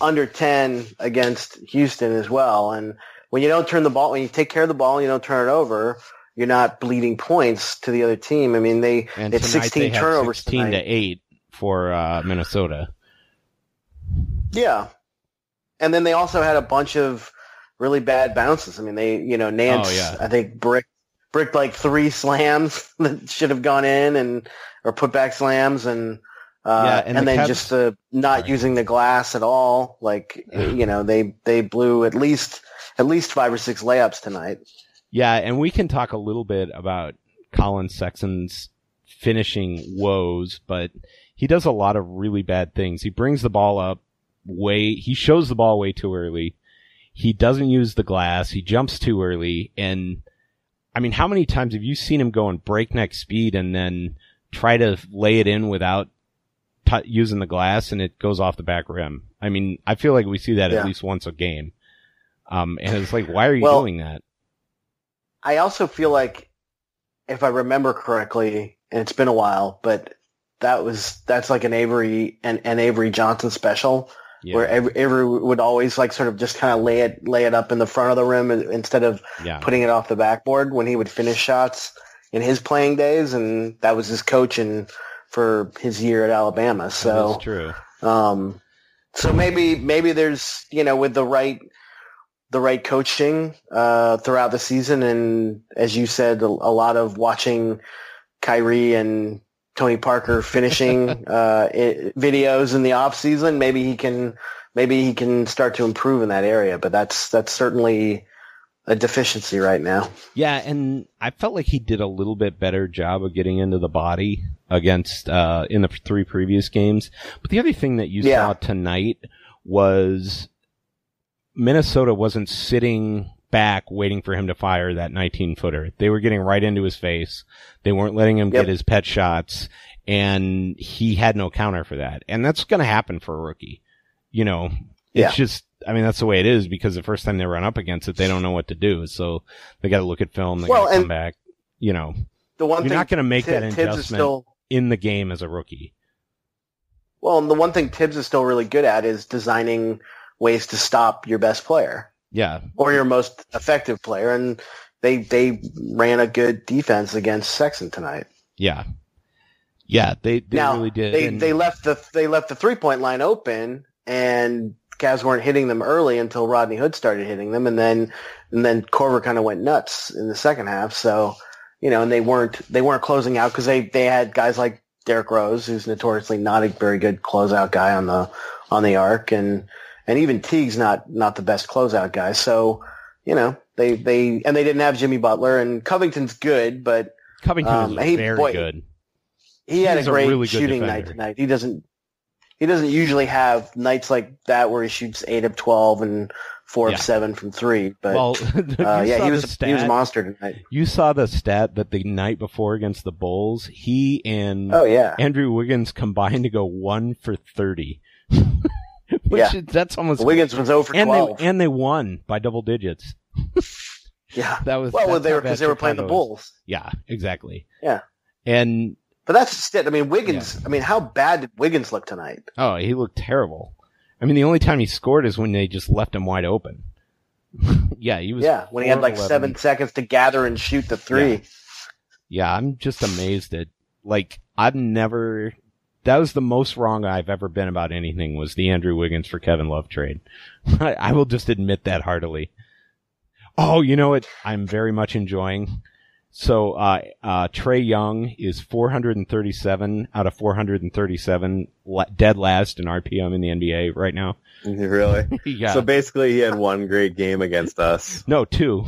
under ten against Houston as well. And when you don't turn the ball, when you take care of the ball, and you don't turn it over, you're not bleeding points to the other team. I mean, they and it's sixteen they turnovers, sixteen tonight. to eight for uh, Minnesota. Yeah, and then they also had a bunch of really bad bounces. I mean, they you know Nance, oh, yeah. I think brick. Bricked like three slams that should have gone in and or put back slams and uh, yeah, and, and the then Cavs, just the not sorry. using the glass at all. Like you know they they blew at least at least five or six layups tonight. Yeah, and we can talk a little bit about Collin Sexton's finishing woes, but he does a lot of really bad things. He brings the ball up way. He shows the ball way too early. He doesn't use the glass. He jumps too early and. I mean, how many times have you seen him go in breakneck speed and then try to lay it in without t- using the glass and it goes off the back rim? I mean, I feel like we see that yeah. at least once a game. Um, and it's like, why are you well, doing that? I also feel like, if I remember correctly, and it's been a while, but that was that's like an Avery an, an Avery Johnson special yeah. where Avery, Avery would always like sort of just kind of lay it lay it up in the front of the rim instead of yeah. putting it off the backboard when he would finish shots in his playing days, and that was his coach in for his year at Alabama. So that's true. Um, so maybe maybe there's you know with the right the right coaching uh, throughout the season, and as you said, a, a lot of watching Kyrie and. Tony Parker finishing uh, it, videos in the off season. Maybe he can, maybe he can start to improve in that area. But that's that's certainly a deficiency right now. Yeah, and I felt like he did a little bit better job of getting into the body against uh, in the three previous games. But the other thing that you yeah. saw tonight was Minnesota wasn't sitting back waiting for him to fire that nineteen footer. They were getting right into his face. They weren't letting him yep. get his pet shots, and he had no counter for that. And that's going to happen for a rookie. You know, yeah. it's just, I mean, that's the way it is, because the first time they run up against it, they don't know what to do. So they got to look at film. They well, got to come back. You know, the one you're thing, not going to make t- that adjustment still... in the game as a rookie. Well, and the one thing Tibbs is still really good at is designing ways to stop your best player. Yeah. Or your most effective player. And they they ran a good defense against Sexton tonight. Yeah. Yeah, they, they now, really did. They, and... they left the they left the three-point line open, and Cavs weren't hitting them early until Rodney Hood started hitting them, and then and then Korver kind of went nuts in the second half. So, you know, and they weren't they weren't closing out, because they, they had guys like Derrick Rose, who's notoriously not a very good closeout guy on the on the arc, and and even Teague's not not the best closeout guy. So, you know, they, they and they didn't have Jimmy Butler, and Covington's good, but Covington um, is very boy, good. He, he had a great a really shooting defender. night tonight. He doesn't he doesn't usually have nights like that where he shoots eight of twelve and four yeah. of seven from three. But well, uh, yeah, he was stat, he was a monster tonight. You saw the stat that the night before against the Bulls, he and oh, yeah. Andrew Wiggins combined to go one for thirty. Which yeah. is, that's almost Wiggins was over twelve, and they, and they won by double digits. yeah, that was well they were because they were playing the Bulls. Yeah, exactly. Yeah, and. But that's just it. I mean, Wiggins, yeah. I mean, how bad did Wiggins look tonight? Oh, he looked terrible. I mean, the only time he scored is when they just left him wide open. yeah, he was. Yeah, when he had like eleven seven seconds to gather and shoot the three. Yeah. yeah, I'm just amazed at, like, I've never, that was the most wrong I've ever been about anything, was the Andrew Wiggins for Kevin Love trade. I, I will just admit that heartily. Oh, you know what? I'm very much enjoying. So uh, uh, Trae Young is four hundred thirty-seven out of four hundred thirty-seven la- dead last in R P M in the N B A right now. Really? yeah. So basically he had one great game against us. No, two.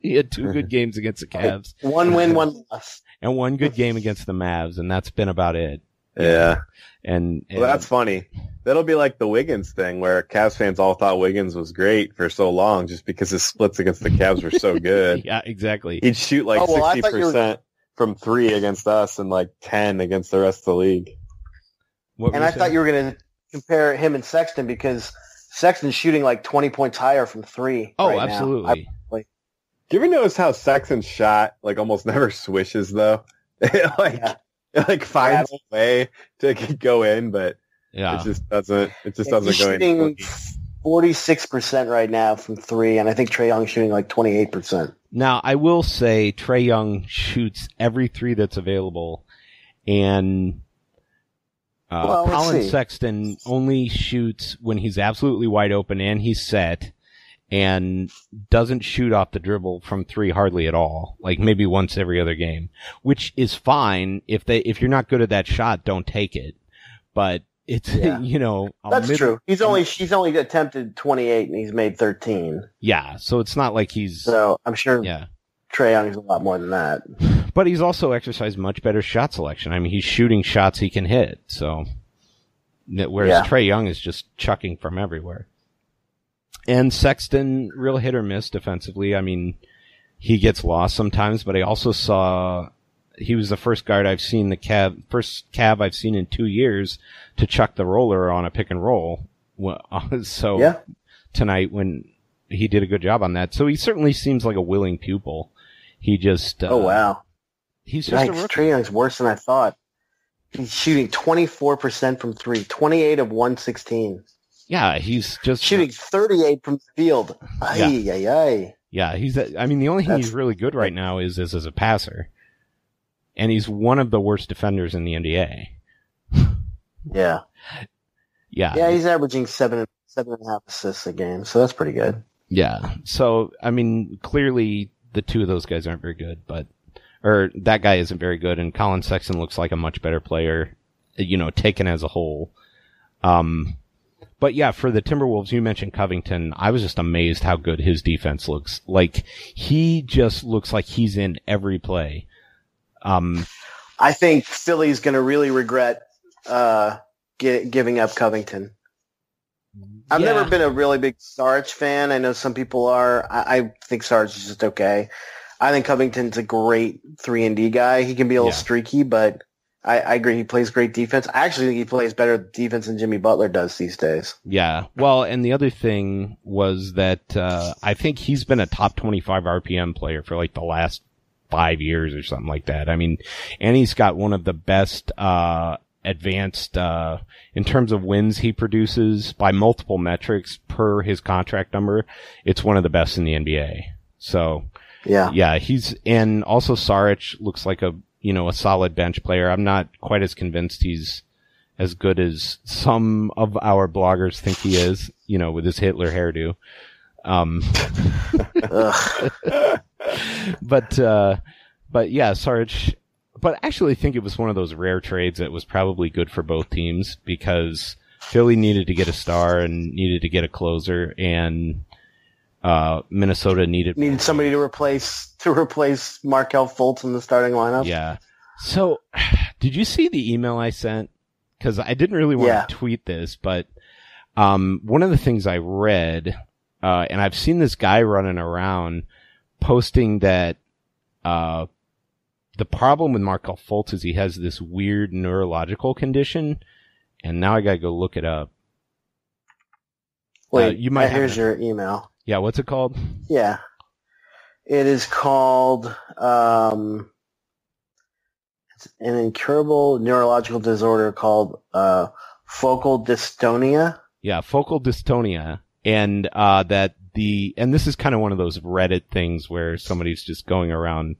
He had two good games against the Cavs. One win, one loss. And one good game against the Mavs, and that's been about it. Yeah. And, and well, that's funny. That'll be like the Wiggins thing, where Cavs fans all thought Wiggins was great for so long just because his splits against the Cavs were so good. yeah, exactly. He'd shoot like oh, well, sixty percent were... from three against us and like ten against the rest of the league. What and I saying? Thought you were going to compare him and Sexton, because Sexton's shooting like twenty points higher from three. Oh, right absolutely. Now. I, do you ever notice how Sexton's shot like almost never swishes, though? like. Yeah. It like finds yeah. a way to go in, but yeah. it just doesn't. It just doesn't go in. He's shooting forty-six percent right now from three, and I think Trae Young's shooting like twenty-eight percent. Now, I will say Trae Young shoots every three that's available, and uh, well, Collin Sexton only shoots when he's absolutely wide open and he's set, and doesn't shoot off the dribble from three hardly at all, like maybe once every other game, which is fine. If they, if you're not good at that shot, don't take it. But it's, yeah. you know. That's mid- true. He's only, he's only attempted twenty-eight and he's made thirteen. Yeah. So it's not like he's. So I'm sure yeah. Trae Young is a lot more than that. But he's also exercised much better shot selection. I mean, he's shooting shots he can hit. So, whereas yeah. Trae Young is just chucking from everywhere. And Sexton, real hit or miss defensively. I mean, he gets lost sometimes, but I also saw he was the first guard I've seen, the Cav, first Cav I've seen in two years to chuck the roller on a pick and roll. So yeah. tonight when he did a good job on that. So he certainly seems like a willing pupil. He just, uh, oh, wow. He's just Yikes, a rookie. Trae Young's worse than I thought. He's shooting twenty-four percent from three, twenty-eight of one sixteen. Yeah, he's just shooting thirty-eight from the field. Aye, yeah. Aye, aye. Yeah, he's. I mean, the only thing That's, he's really good right now is, is as a passer, and he's one of the worst defenders in the N B A. yeah, yeah, yeah. He's averaging seven, seven and a half assists a game, so that's pretty good. Yeah. So, I mean, clearly the two of those guys aren't very good, but or that guy isn't very good, and Collin Sexton looks like a much better player, you know, taken as a whole. Um. But yeah, for the Timberwolves, you mentioned Covington. I was just amazed how good his defense looks. Like, he just looks like he's in every play. Um, I think Philly's going to really regret uh, gi- giving up Covington. I've yeah. never been a really big Sarge fan. I know some people are. I, I think Sarge is just okay. I think Covington's a great three and D guy. He can be a little yeah. streaky, but I, I agree. He plays great defense. I actually think he plays better defense than Jimmy Butler does these days. Yeah. Well, and the other thing was that uh, I think he's been a top twenty-five R P M player for like the last five years or something like that. I mean, and he's got one of the best uh advanced uh in terms of wins he produces by multiple metrics per his contract number. It's one of the best in the N B A. So yeah, yeah, he's and also Saric looks like a you know a solid bench player. I'm not quite as convinced he's as good as some of our bloggers think he is. You know, with his Hitler hairdo. Um, but uh, but yeah, Saric. But I actually think it was one of those rare trades that was probably good for both teams because Philly needed to get a star and needed to get a closer, and uh, Minnesota needed needed somebody to replace to replace Markelle Fultz in the starting lineup. Yeah. So, did you see the email I sent? Because I didn't really want yeah. to tweet this, but um, one of the things I read, uh, and I've seen this guy running around posting that. Uh, The problem with Markelle Fultz is he has this weird neurological condition, and now I gotta go look it up. Wait, uh, you might. Here's your email. Yeah, what's it called? Yeah, it is called um, it's an incurable neurological disorder called uh, focal dystonia. Yeah, focal dystonia, and uh, that the and this is kind of one of those Reddit things where somebody's just going around.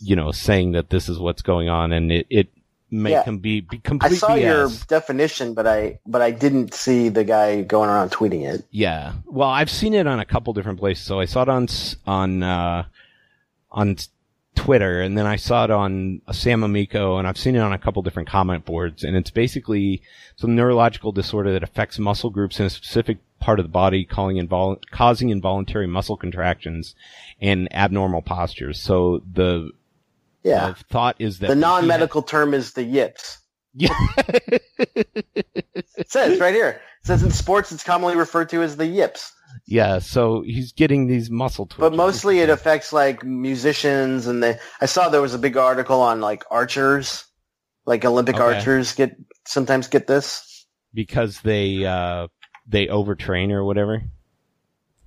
You know, saying that this is what's going on, and it, it may yeah. com- be, be complete B S. I saw B S. Your definition, but I but I didn't see the guy going around tweeting it. Yeah, well, I've seen it on a couple different places. So I saw it on on uh, on Twitter, and then I saw it on Sam Amico, and I've seen it on a couple different comment boards. And it's basically some neurological disorder that affects muscle groups in a specific part of the body, calling invol- causing involuntary muscle contractions and abnormal postures. So the yeah. uh, thought is that the non-medical had- term is the yips. Yeah. It says right here. It says in sports it's commonly referred to as the yips. Yeah, so he's getting these muscle twitches. But mostly it affects, like, musicians, and the, I saw there was a big article on, like, archers, like Olympic okay. archers get sometimes get this. Because they uh, they overtrain or whatever?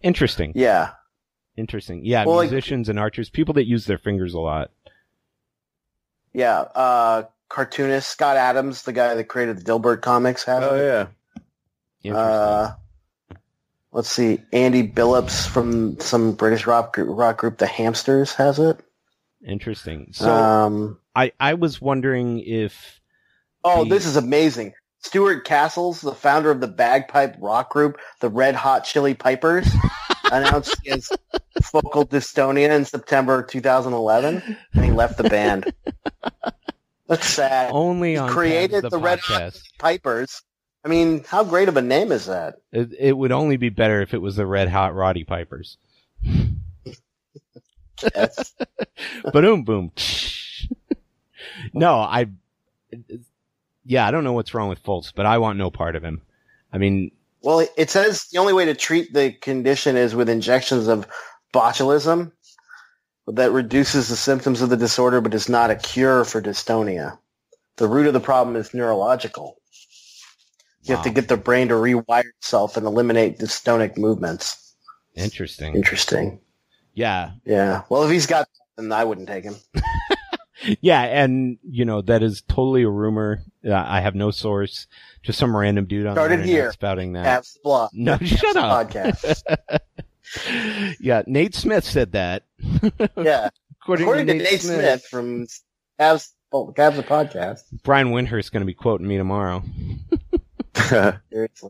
Interesting. Yeah. Interesting. Yeah, well, musicians like, and archers, people that use their fingers a lot. Yeah, uh, cartoonist Scott Adams, the guy that created the Dilbert comics. Had oh, it. Yeah. Interesting. Uh, Let's see, Andy Billups from some British rock group, rock group The Hamsters, has it. Interesting. So um, I, I was wondering if... Oh, the... this is amazing. Stuart Castles, the founder of the bagpipe rock group, the Red Hot Chili Pipers, announced his focal dystonia in September twenty eleven, and he left the band. That's sad. Only he on created the, the Red Hot Pipers. I mean, how great of a name is that? It, it would only be better if it was the Red Hot Roddy Pipers. Yes. Ba-doom, boom. No, I... Yeah, I don't know what's wrong with Fultz, but I want no part of him. I mean... Well, it says the only way to treat the condition is with injections of botulism that reduces the symptoms of the disorder but is not a cure for dystonia. The root of the problem is neurological. You wow. have to get the brain to rewire itself and eliminate dystonic movements. Interesting. Interesting. Yeah. Yeah. Well, if he's got then I wouldn't take him. Yeah, and, you know, that is totally a rumor. Uh, I have no source. Just some random dude on Started the internet here. Spouting that. That's the blog. No, That's shut up. Podcast. Yeah, Nate Smith said that. Yeah. According, According to Nate, to Nate Smith. Smith from Cavs oh, the Podcast. Brian Windhorst's going to be quoting me tomorrow. Seriously.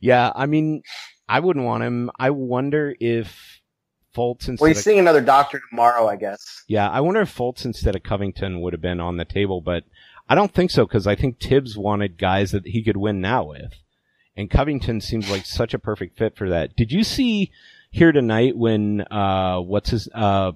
Yeah, I mean, I wouldn't want him. I wonder if Fultz instead. Well, he's of, seeing another doctor tomorrow, I guess. Yeah, I wonder if Fultz instead of Covington would have been on the table, but I don't think so because I think Tibbs wanted guys that he could win now with, and Covington seems like such a perfect fit for that. Did you see here tonight when uh, what's his uh,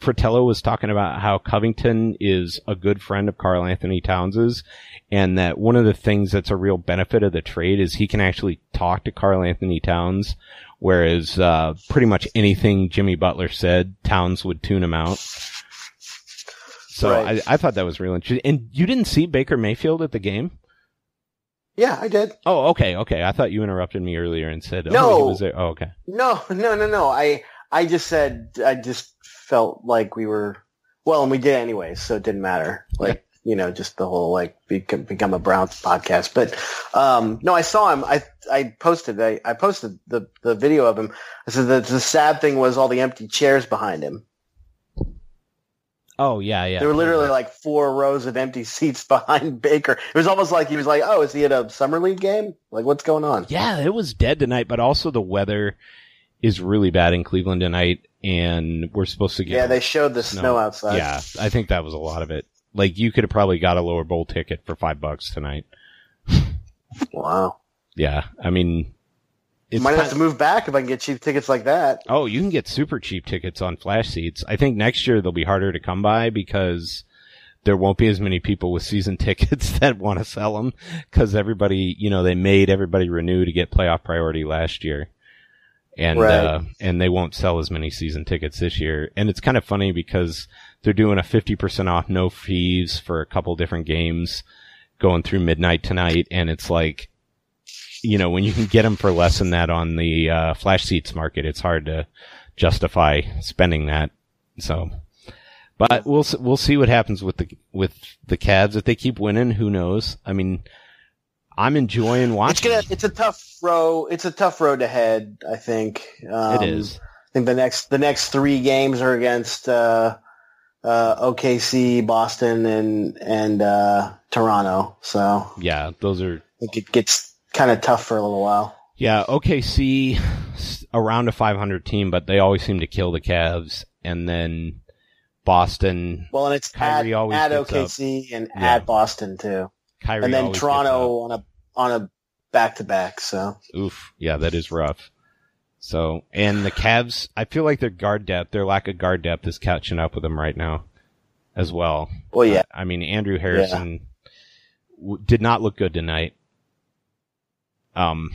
Fratello was talking about how Covington is a good friend of Karl Anthony Towns' and that one of the things that's a real benefit of the trade is he can actually talk to Karl Anthony Towns, whereas uh, pretty much anything Jimmy Butler said, Towns would tune him out. So right. I, I thought that was real interesting. And you didn't see Baker Mayfield at the game? Yeah, I did. Oh, okay, okay. I thought you interrupted me earlier and said, oh, no. He was there. Oh, okay. No, no, no, no. I, I just said, I just felt like we were, well, and we did anyway, so it didn't matter. Like, you know, just the whole, like, become, become a Browns podcast. But, um, no, I saw him. I, I posted, I, I posted the, the video of him. I said that the sad thing was all the empty chairs behind him. Oh, yeah, yeah. There were literally yeah. like four rows of empty seats behind Baker. It was almost like he was like, oh, is he at a summer league game? Like, what's going on? Yeah, it was dead tonight, but also the weather is really bad in Cleveland tonight, and we're supposed to get... Yeah, they showed the snow, snow outside. Yeah, I think that was a lot of it. Like, you could have probably got a lower bowl ticket for five bucks tonight. Wow. Yeah, I mean... It's Might have kind of, to move back if I can get cheap tickets like that. Oh, you can get super cheap tickets on Flash Seats. I think next year they'll be harder to come by because there won't be as many people with season tickets that want to sell them because everybody, you know, they made everybody renew to get playoff priority last year. And, right. uh, and they won't sell as many season tickets this year. And it's kind of funny because they're doing a fifty percent off no fees for a couple different games going through midnight tonight. And it's like, you know, when you can get them for less than that on the uh, Flash Seats market, it's hard to justify spending that. So, but we'll we'll see what happens with the with the Cavs if they keep winning. Who knows? I mean, I'm enjoying watching. It's, gonna, it's a tough row. It's a tough road ahead. I think um, it is. I think the next the next three games are against uh, uh, O K C, Boston, and and uh, Toronto. So yeah, those are. I think it gets. Kind of tough for a little while. Yeah, O K C around a five hundred team, but they always seem to kill the Cavs. And then Boston. Well, and it's Kyrie at, at O K C up. And yeah. at Boston too. Kyrie and then Toronto on a on a back to back. So oof, yeah, that is rough. So and the Cavs, I feel like their guard depth, their lack of guard depth, is catching up with them right now, as well. Well, yeah. I, I mean, Andrew Harrison yeah. w- did not look good tonight. Um,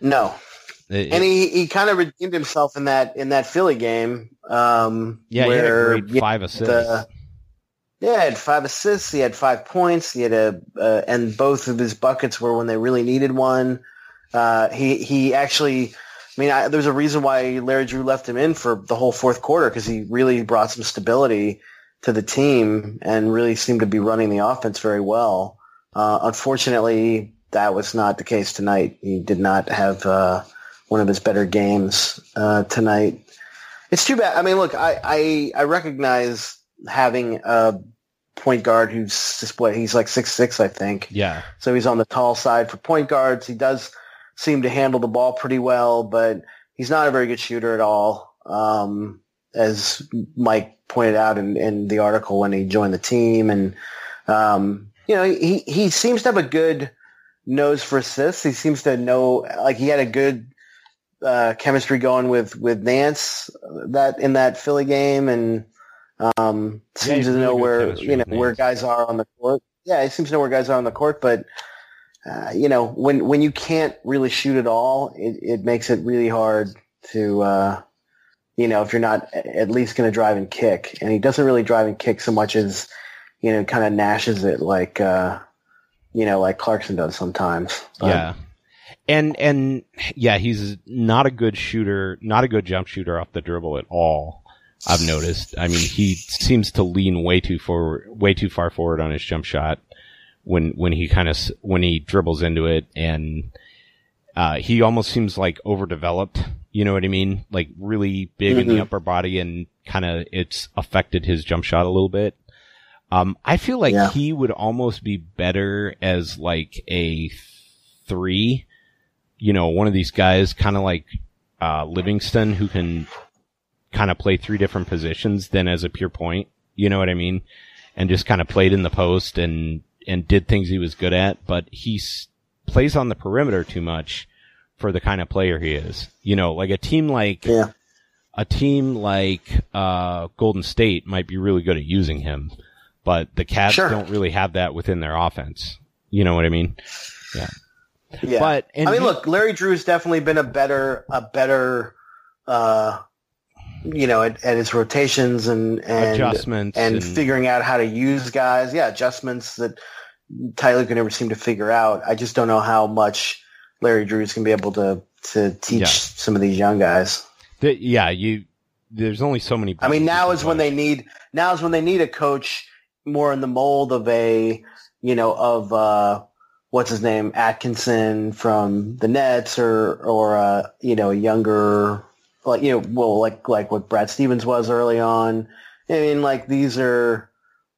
no, it, and he, he kind of redeemed himself in that in that Philly game. Um, yeah, where, he had a great five assists. The, yeah, he had five assists. He had five points. He had a uh, and both of his buckets were when they really needed one. Uh, he he actually, I mean, I, there's a reason why Larry Drew left him in for the whole fourth quarter because he really brought some stability to the team and really seemed to be running the offense very well. Uh, unfortunately. That was not the case tonight. He did not have uh, one of his better games uh, tonight. It's too bad. I mean, look, I, I, I recognize having a point guard who's just what he's like six foot six, I think. Yeah. So he's on the tall side for point guards. He does seem to handle the ball pretty well, but he's not a very good shooter at all, um, as Mike pointed out in, in the article when he joined the team. And, um, you know, he, he seems to have a good – knows for assists. He seems to know, like he had a good uh, chemistry going with, with Nance that in that Philly game, and um, yeah, seems to really know where you know where guys are on the court. Yeah, he seems to know where guys are on the court. But uh, you know, when when you can't really shoot at all, it, it makes it really hard to uh, you know if you're not at least going to drive and kick. And he doesn't really drive and kick so much as you know kind of gnashes it like. Uh, You know, like Clarkson does sometimes. But. Yeah. And, and yeah, he's not a good shooter, not a good jump shooter off the dribble at all. I've noticed. I mean, he seems to lean way too forward, way too far forward on his jump shot when, when he kind of, when he dribbles into it. And, uh, he almost seems like overdeveloped. You know what I mean? Like really big mm-hmm. in the upper body and kind of it's affected his jump shot a little bit. Um, I feel like yeah. he would almost be better as like a three, you know, one of these guys kind of like, uh, Livingston who can kind of play three different positions than as a pure point, you know what I mean? And just kind of played in the post and, and did things he was good at, but he s- plays on the perimeter too much for the kind of player he is, you know, like a team like, yeah. a team like uh, Golden State might be really good at using him, but the Cavs sure. don't really have that within their offense. You know what I mean? Yeah. Yeah. But and I mean, he, look, Larry Drew has definitely been a better, a better, uh, you know, at, at his rotations and, and adjustments and, and figuring out how to use guys. Yeah, adjustments that Tyler could never seem to figure out. I just don't know how much Larry Drew is going to be able to to teach yeah. some of these young guys. The, yeah, you. There's only so many. I mean, now is when they need. Now is when they need a coach more in the mold of a, you know, of. Uh, What's his name? Atkinson from the Nets, or or uh, you know, a younger, like you know, well, like like what Brad Stevens was early on. I mean, like these are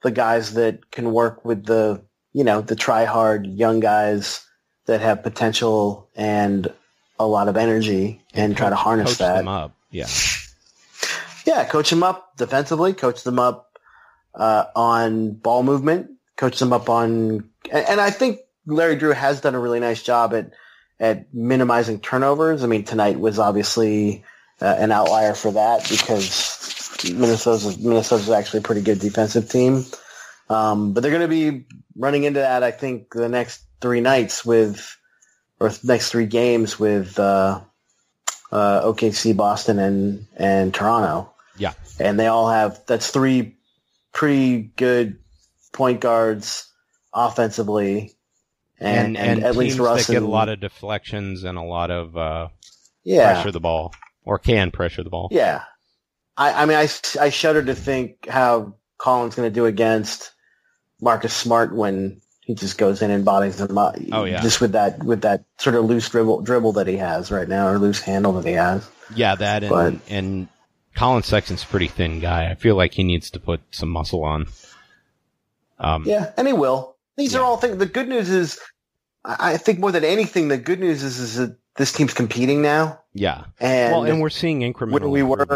the guys that can work with the you know the try hard young guys that have potential and a lot of energy, and, and coach, try to harness coach that. Coach them up, yeah, yeah. Coach them up defensively. Coach them up uh, on ball movement. Coach them up on, and, and I think Larry Drew has done a really nice job at at minimizing turnovers. I mean, tonight was obviously uh, an outlier for that because Minnesota's Minnesota's actually a pretty good defensive team. Um, but they're going to be running into that, I think, the next three nights with or next three games with uh, uh, O K C, Boston, and and Toronto. Yeah, and they all have that's three pretty good point guards offensively. And, and, and, and at least Russ get a lot of deflections and a lot of uh, yeah. pressure the ball, or can pressure the ball. Yeah. I, I mean, I, I shudder to think how Colin's going to do against Marcus Smart when he just goes in and bodies him up. Oh, yeah. Just with that with that sort of loose dribble dribble that he has right now, or loose handle that he has. Yeah, that and, but, and Collin Sexton's a pretty thin guy. I feel like he needs to put some muscle on. Um, yeah, and he will. These yeah. are all things. The good news is, I think more than anything, the good news is, is that this team's competing now. Yeah. And well, and we're seeing incremental. We were,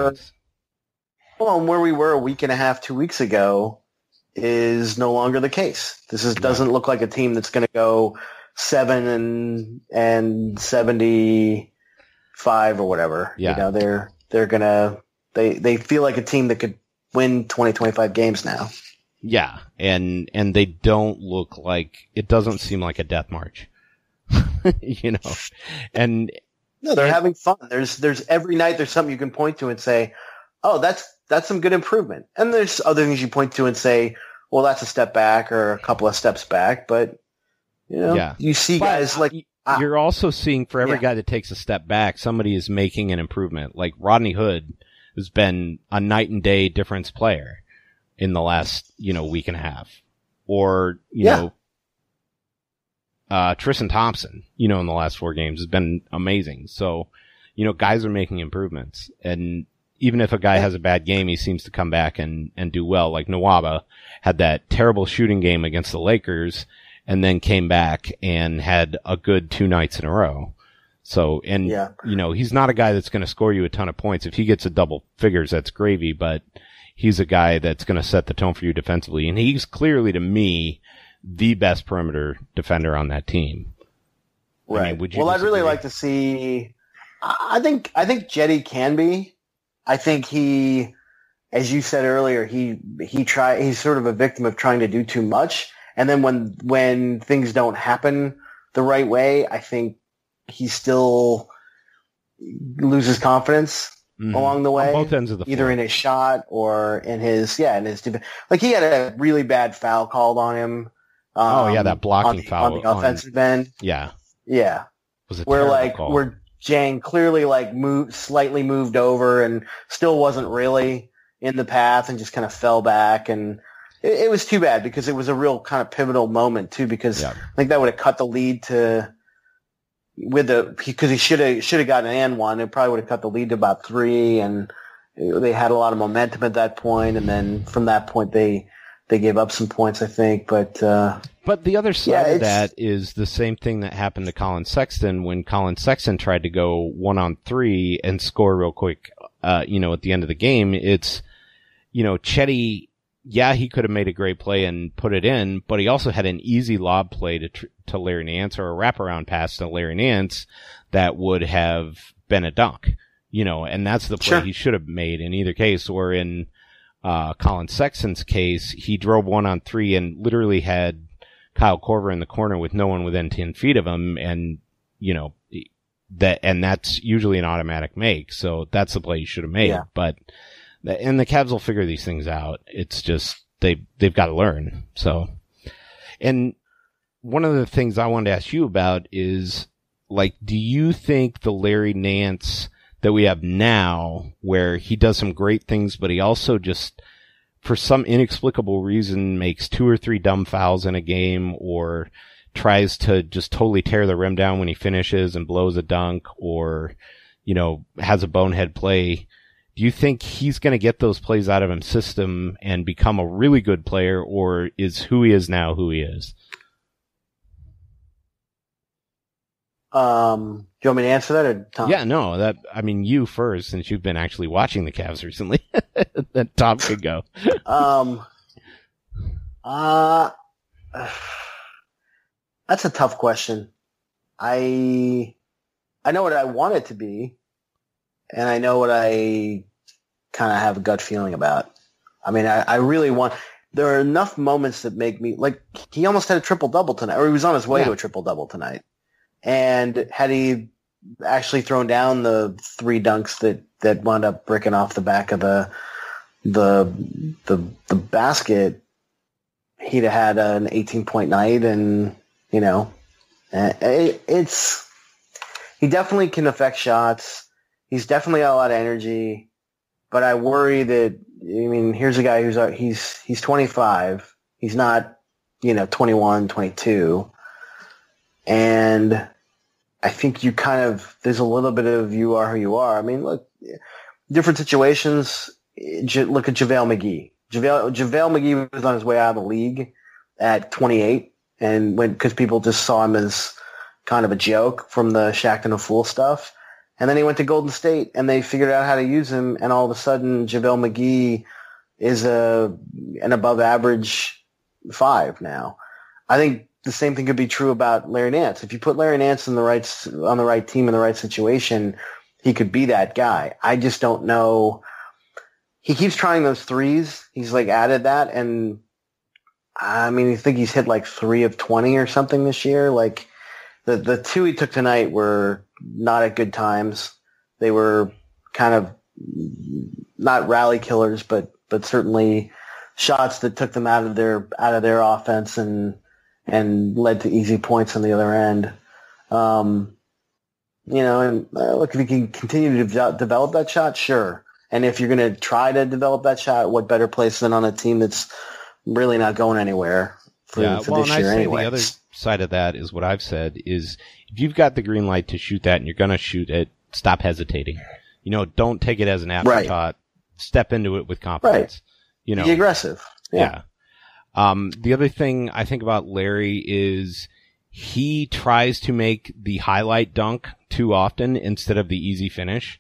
well, and where we were a week and a half, two weeks ago is no longer the case. This is, doesn't look like a team that's going to go seven and and seventy-five or whatever. Yeah. You know, they're they're gonna they they feel like a team that could win twenty, twenty-five games now. Yeah, and and they don't look like, it doesn't seem like a death march, you know. And no, they're and, having fun. There's there's every night there's something you can point to and say, oh, that's that's some good improvement. And there's other things you point to and say, well, that's a step back or a couple of steps back. But you know, yeah. you see but guys like you're ah. also seeing for every yeah. guy that takes a step back, somebody is making an improvement. Like Rodney Hood, who's been a night and day difference player in the last, you know, week and a half, or you yeah. know, uh, Tristan Thompson, you know, in the last four games has been amazing. So, you know, guys are making improvements, and even if a guy yeah. has a bad game, he seems to come back and and do well. Like Nwaba had that terrible shooting game against the Lakers, and then came back and had a good two nights in a row. So, and yeah. you know, he's not a guy that's going to score you a ton of points. If he gets a double figures, that's gravy, but he's a guy that's going to set the tone for you defensively. And he's clearly, to me, the best perimeter defender on that team. Right. I mean, would you well, disagree? I'd really like to see – I think I think Chetty can be. I think he, as you said earlier, he he try he's sort of a victim of trying to do too much. And then when when things don't happen the right way, I think he still loses confidence. Mm-hmm. Along the way, on both ends of the floor, either in his shot or in his yeah, in his like he had a really bad foul called on him. Um, oh yeah, that blocking on the, foul on the offensive on, end. Yeah, yeah. Was where like call. where Jang clearly like moved slightly moved over and still wasn't really in the path and just kind of fell back, and it, it was too bad because it was a real kind of pivotal moment too, because yeah. I think that would have cut the lead to. With the because he should have should have gotten an and one, it probably would have cut the lead to about three, and they had a lot of momentum at that point. And then from that point, they they gave up some points, I think. But uh, but the other side yeah, of that is the same thing that happened to Collin Sexton when Collin Sexton tried to go one on three and score real quick. Uh, you know, at the end of the game, it's you know Chetty. Yeah, he could have made a great play and put it in, but he also had an easy lob play to tr- to Larry Nance, or a wraparound pass to Larry Nance that would have been a dunk. you know, and that's the play sure. he should have made in either case. Or in uh, Collin Sexton's case, he drove one on three and literally had Kyle Korver in the corner with no one within ten feet of him. And, you know, that, and that's usually an automatic make. So that's the play you should have made. Yeah. But, and the Cavs will figure these things out. It's just, they, they've got to learn. So, and one of the things I wanted to ask you about is, like, do you think the Larry Nance that we have now, where he does some great things, but he also just, for some inexplicable reason, makes two or three dumb fouls in a game, or tries to just totally tear the rim down when he finishes and blows a dunk, or, you know, has a bonehead play. Do you think he's going to get those plays out of his system and become a really good player, or is who he is now who he is? Um, do you want me to answer that, or Tom? Yeah, no, that, I mean, you first, since you've been actually watching the Cavs recently. That Tom could go. um, uh, that's a tough question. I, I know what I want it to be, and I know what I kind of have a gut feeling about. I mean, I, I really want, there are enough moments that make me, like, he almost had a triple double tonight, or he was on his way yeah. to a triple double tonight. And had he actually thrown down the three dunks that, that wound up bricking off the back of the the the, the basket, he'd have had an eighteen-point night. And, you know, it, it's he definitely can affect shots. He's definitely got a lot of energy. But I worry that, I mean, here's a guy who's he's he's twenty-five. He's not, you know, twenty-one, twenty-two. And I think you kind of – there's a little bit of you are who you are. I mean, look, different situations. Look at JaVale McGee. JaVale, JaVale McGee was on his way out of the league at twenty-eight, and when, because people just saw him as kind of a joke from the Shaq and the Fool stuff. And then he went to Golden State, and they figured out how to use him, and all of a sudden JaVale McGee is a, an above-average five now. I think – the same thing could be true about Larry Nance. If you put Larry Nance in the right, on the right team in the right situation, he could be that guy. I just don't know. He keeps trying those threes. He's like added that. And I mean, I think he's hit like three of twenty or something this year. Like the, the two he took tonight were not at good times. They were kind of not rally killers, but, but certainly shots that took them out of their, out of their offense and, and led to easy points on the other end. Um, you know, and uh, look, if you can continue to de- develop that shot, sure. And if you're going to try to develop that shot, what better place than on a team that's really not going anywhere for, yeah, for well, this and year I anyway. The other side of that is what I've said is if you've got the green light to shoot that and you're going to shoot it, stop hesitating. You know, don't take it as an afterthought. Right. Step into it with confidence. Right. You know, be aggressive. Yeah. yeah. Um, the other thing I think about Larry is he tries to make the highlight dunk too often instead of the easy finish.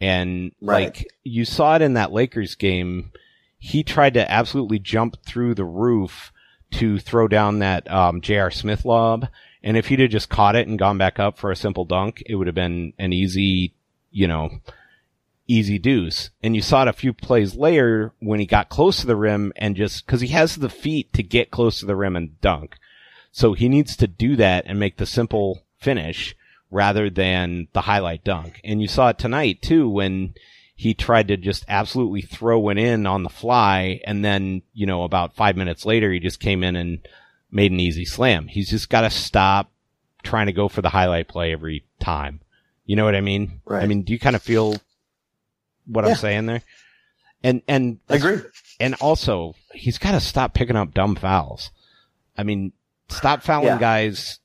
And right. like you saw it in that Lakers game, he tried to absolutely jump through the roof to throw down that um, J R. Smith lob. And if he'd have just caught it and gone back up for a simple dunk, it would have been an easy, you know, easy deuce. And you saw it a few plays later when he got close to the rim and just, cause he has the feet to get close to the rim and dunk. So he needs to do that and make the simple finish rather than the highlight dunk. And you saw it tonight too, when he tried to just absolutely throw one in on the fly. And then, you know, about five minutes later, he just came in and made an easy slam. He's just got to stop trying to go for the highlight play every time. You know what I mean? Right. I mean, do you kind of feel what yeah. I'm saying there? And, and, I agree. And also, he's got to stop picking up dumb fouls. I mean, stop fouling yeah. guys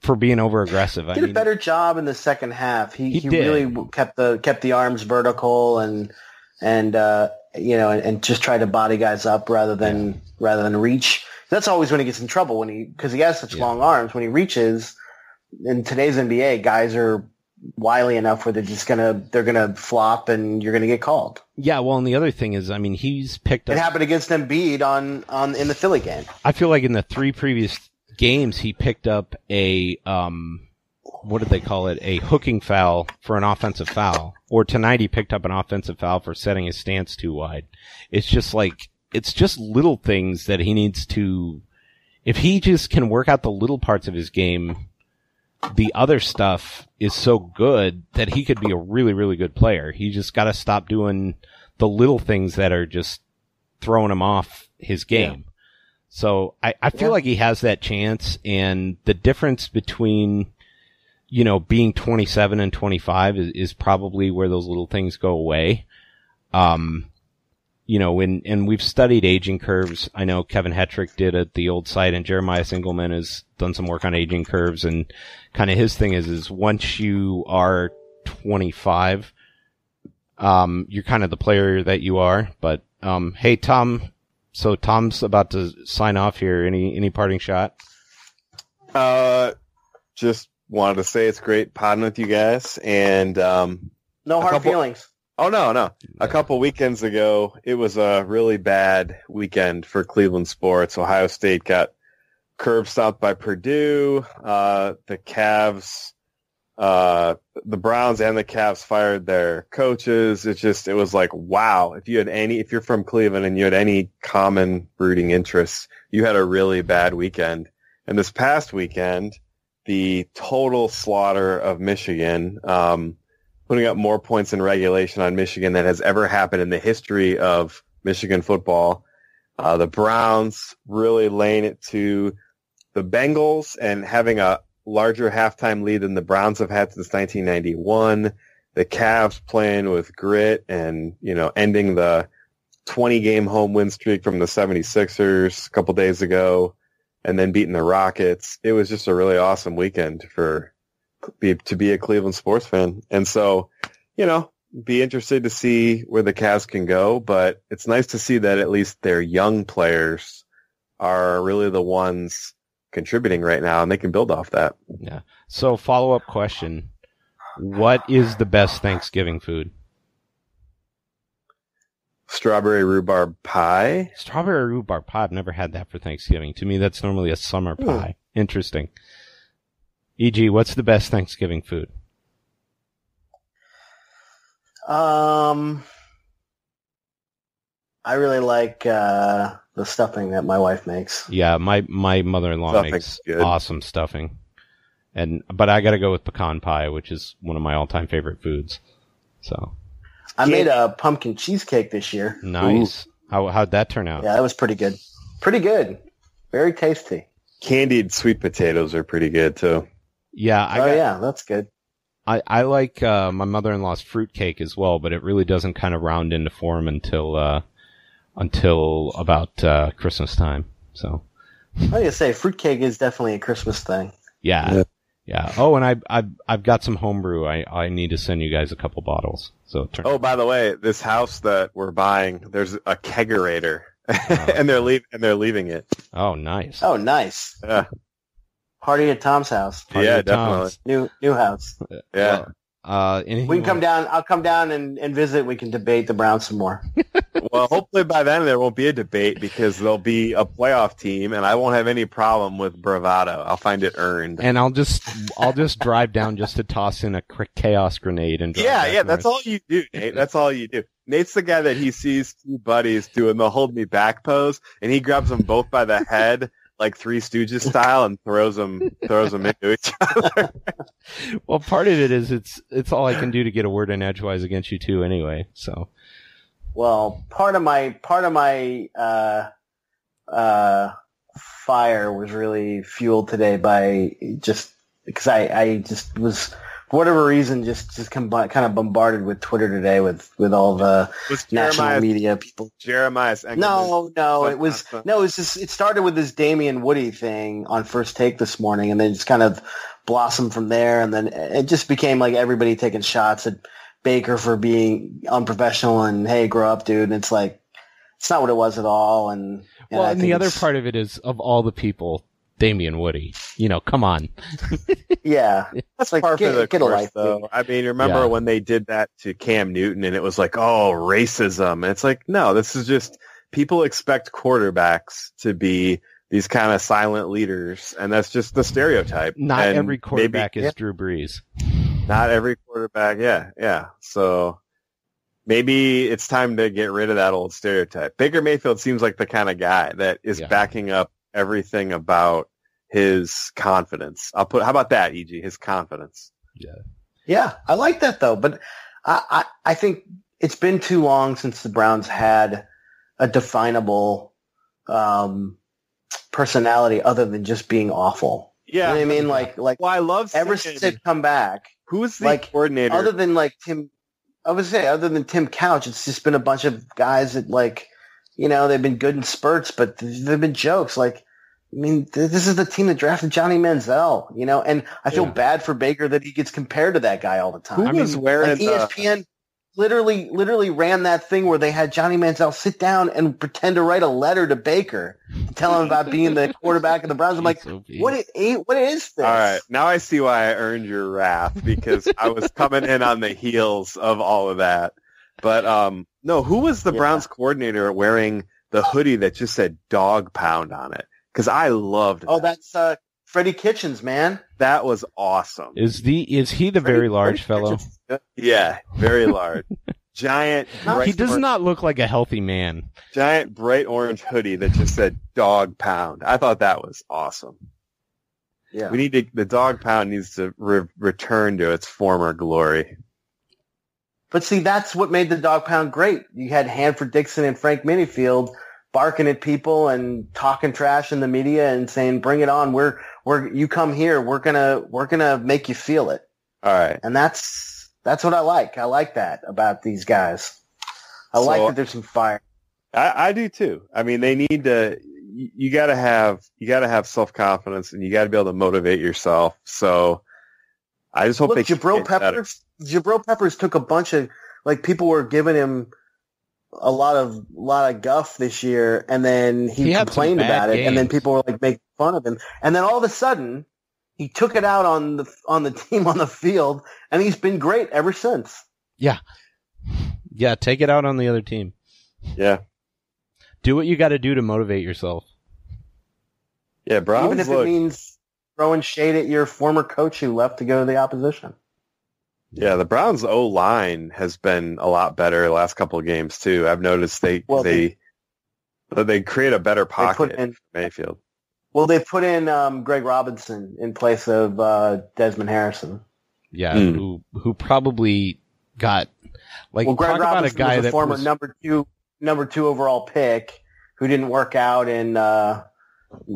for being over aggressive. He did I mean, a better job in the second half. He, he, he really kept the, kept the arms vertical and, and, uh, you know, and, and just tried to body guys up rather than, yeah. rather than reach. That's always when he gets in trouble when he, cause he has such yeah. long arms. When he reaches in today's N B A, guys are wily enough where they're just gonna they're gonna flop and you're gonna get called. Yeah, well, and the other thing is, I mean, he's picked up. It happened against Embiid on on in the Philly game. I feel like in the three previous games, he picked up a um what did they call it? A hooking foul for an offensive foul. Or tonight he picked up an offensive foul for setting his stance too wide. It's just like, it's just little things that he needs to, if he just can work out the little parts of his game, the other stuff is so good that he could be a really, really good player. He just got to stop doing the little things that are just throwing him off his game. Yeah. So I, I feel yeah. like he has that chance, and the difference between, you know, being twenty-seven and twenty-five is, is probably where those little things go away. Um, you know, and, and we've studied aging curves. I know Kevin Hetrick did at the old site, and Jeremiah Singleman has done some work on aging curves, and kind of his thing is, is once you are twenty-five, um, you're kind of the player that you are. But, um, hey, Tom, so Tom's about to sign off here. Any, any parting shot? Uh, just, wanted to say it's great podding with you guys, and um, no hard couple, feelings. Oh no, no. Yeah. A couple weekends ago, it was a really bad weekend for Cleveland sports. Ohio State got curb stomped by Purdue. Uh, the Cavs, uh, the Browns, and the Cavs fired their coaches. It's just, it was like, wow. If you had any, if you're from Cleveland and you had any common rooting interests, you had a really bad weekend. And this past weekend, the total slaughter of Michigan, um, putting up more points in regulation on Michigan than has ever happened in the history of Michigan football. Uh, the Browns really laying it to the Bengals and having a larger halftime lead than the Browns have had since nineteen ninety-one. The Cavs playing with grit and, you know, ending the twenty-game home win streak from the seventy-sixers a couple days ago. And then beating the Rockets. It was just a really awesome weekend for be, to be a Cleveland sports fan. And so, you know, be interested to see where the Cavs can go. But it's nice to see that at least their young players are really the ones contributing right now, and they can build off that. Yeah. So, follow-up question. What is the best Thanksgiving food? Strawberry rhubarb pie. Strawberry rhubarb pie. I've never had that for Thanksgiving. To me, that's normally a summer pie. Mm. Interesting. E G, what's the best Thanksgiving food? Um, I really like uh, the stuffing that my wife makes. Yeah, my, my mother-in-law Stuffing's makes good. Awesome stuffing. And but I got to go with pecan pie, which is one of my all-time favorite foods. So. I made a pumpkin cheesecake this year. Nice. Ooh. How how'd that turn out? Yeah, that was pretty good. Pretty good. Very tasty. Candied sweet potatoes are pretty good too. Yeah. I oh got, yeah, that's good. I I like uh, my mother-in-law's fruitcake as well, but it really doesn't kind of round into form until uh, until about uh, Christmas time. So. I was gonna say fruitcake is definitely a Christmas thing. Yeah. Yeah. Yeah. Oh, and I, I, I've got some homebrew. I, I need to send you guys a couple bottles. So turn oh, by the way, this house that we're buying, there's a kegerator, oh. and they're leave and they're leaving it. Oh, nice. Oh, nice. Yeah. Party at Tom's house. Party yeah, definitely. Tom's. New new house. Yeah. Uh, we can come down. I'll come down and, and visit. We can debate the Browns some more. Well, hopefully by then there won't be a debate because there'll be a playoff team, and I won't have any problem with bravado. I'll find it earned, and I'll just I'll just drive down just to toss in a chaos grenade and drive yeah, yeah. North. That's all you do, Nate. That's all you do. Nate's the guy that he sees two buddies doing the hold me back pose, and he grabs them both by the head. Like Three Stooges style, and throws them, throws them into each other. Well, part of it is it's it's all I can do to get a word in edgewise against you two, anyway. So, well, part of my part of my uh, uh, fire was really fueled today by just because I, I just was for whatever reason just just com- kind of bombarded with Twitter today with, with all the was national Jeremiah's, media people. Jeremiah's Engelman. No, no, it was no, it was just it started with this Damien Woody thing on First Take this morning, and then just kind of blossomed from there, and then it just became like everybody taking shots at Baker for being unprofessional and hey, grow up, dude. And it's like it's not what it was at all. And, and well, I and the other part of it is of all the people. Damien Woody, you know, come on. Yeah, that's like part get, of the get course, a life, though. Dude. I mean, remember yeah. when they did that to Cam Newton, and it was like, oh, racism. And it's like, no, this is just people expect quarterbacks to be these kind of silent leaders, and that's just the stereotype. Not and every quarterback maybe, is yeah, Drew Brees. Not every quarterback, yeah, yeah. So maybe it's time to get rid of that old stereotype. Baker Mayfield seems like the kind of guy that is yeah. backing up everything about his confidence. I'll put, how about that, E G? His confidence. Yeah, yeah, I like that though, but I, I, I think it's been too long since the Browns had a definable um, personality other than just being awful. Yeah, you know what I mean, like, like. Well, I love ever since they've come back. Who's the like, coordinator? Other than like Tim, I would say other than Tim Couch, it's just been a bunch of guys that like, you know, they've been good in spurts, but they've been jokes. Like, I mean, th- this is the team that drafted Johnny Manziel, you know, and I feel yeah. bad for Baker that he gets compared to that guy all the time. Who I was mean, wearing like E S P N? The- Literally, literally ran that thing where they had Johnny Manziel sit down and pretend to write a letter to Baker to tell him about being the quarterback of the Browns. I'm like, what is, what is this? All right, now I see why I earned your wrath, because I was coming in on the heels of all of that. But um, no, who was the yeah. Browns coordinator wearing the hoodie that just said "Dog Pound" on it? Because I loved. Oh, that. that's uh, Freddie Kitchens, man. That was awesome. Is the is he the Freddie, very large Freddie fellow? Kitchens. Yeah, very large. Giant. He does orange, not look like a healthy man. Giant bright orange hoodie that just said "Dog Pound." I thought that was awesome. Yeah. We need to, the Dog Pound needs to re- return to its former glory. But see, that's what made the Dog Pound great. You had Hanford Dixon and Frank Minifield barking at people and talking trash in the media and saying, "Bring it on. We're we're you come here. We're going to we're going to make you feel it." All right. And that's That's what I like. I like that about these guys. I so, like that there's some fire. I, I do too. I mean, they need to. You, you gotta have. You gotta have self confidence, and you gotta be able to motivate yourself. So, I just hope Look, they. Jabril Peppers. Jabril Peppers took a bunch of like people were giving him a lot of lot of guff this year, and then he, he complained about games. it, and then people were like making fun of him, and then all of a sudden. He took it out on the on the team on the field, and he's been great ever since. Yeah, yeah. Take it out on the other team. Yeah. Do what you got to do to motivate yourself. Yeah, Browns. Even if look, it means throwing shade at your former coach who left to go to the opposition. Yeah, the Browns' O line has been a lot better the last couple of games too. I've noticed they well, they, they they create a better pocket in Mayfield. Well, they put in um, Greg Robinson in place of uh, Desmond Harrison. Yeah, mm. who who probably got like well, Greg talk Robinson about a guy was a that former was... number two number two overall pick who didn't work out in uh,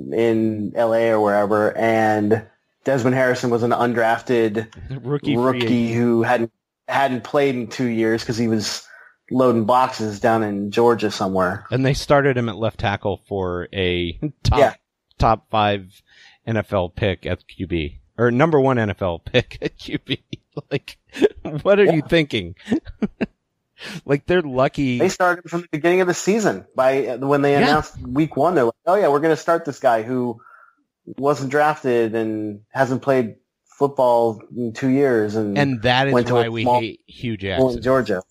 in L A or wherever, and Desmond Harrison was an undrafted rookie rookie who hadn't hadn't played in two years because he was loading boxes down in Georgia somewhere. And they started him at left tackle for a top. Yeah. Top five N F L pick at Q B, or number one N F L pick at Q B. Like, what are yeah. you thinking? Like, they're lucky. They started from the beginning of the season by when they announced yeah. week one. They're like, "Oh yeah, we're going to start this guy who wasn't drafted and hasn't played football in two years." And, and that is went why to we small, hate Hugh Jackson, Georgia.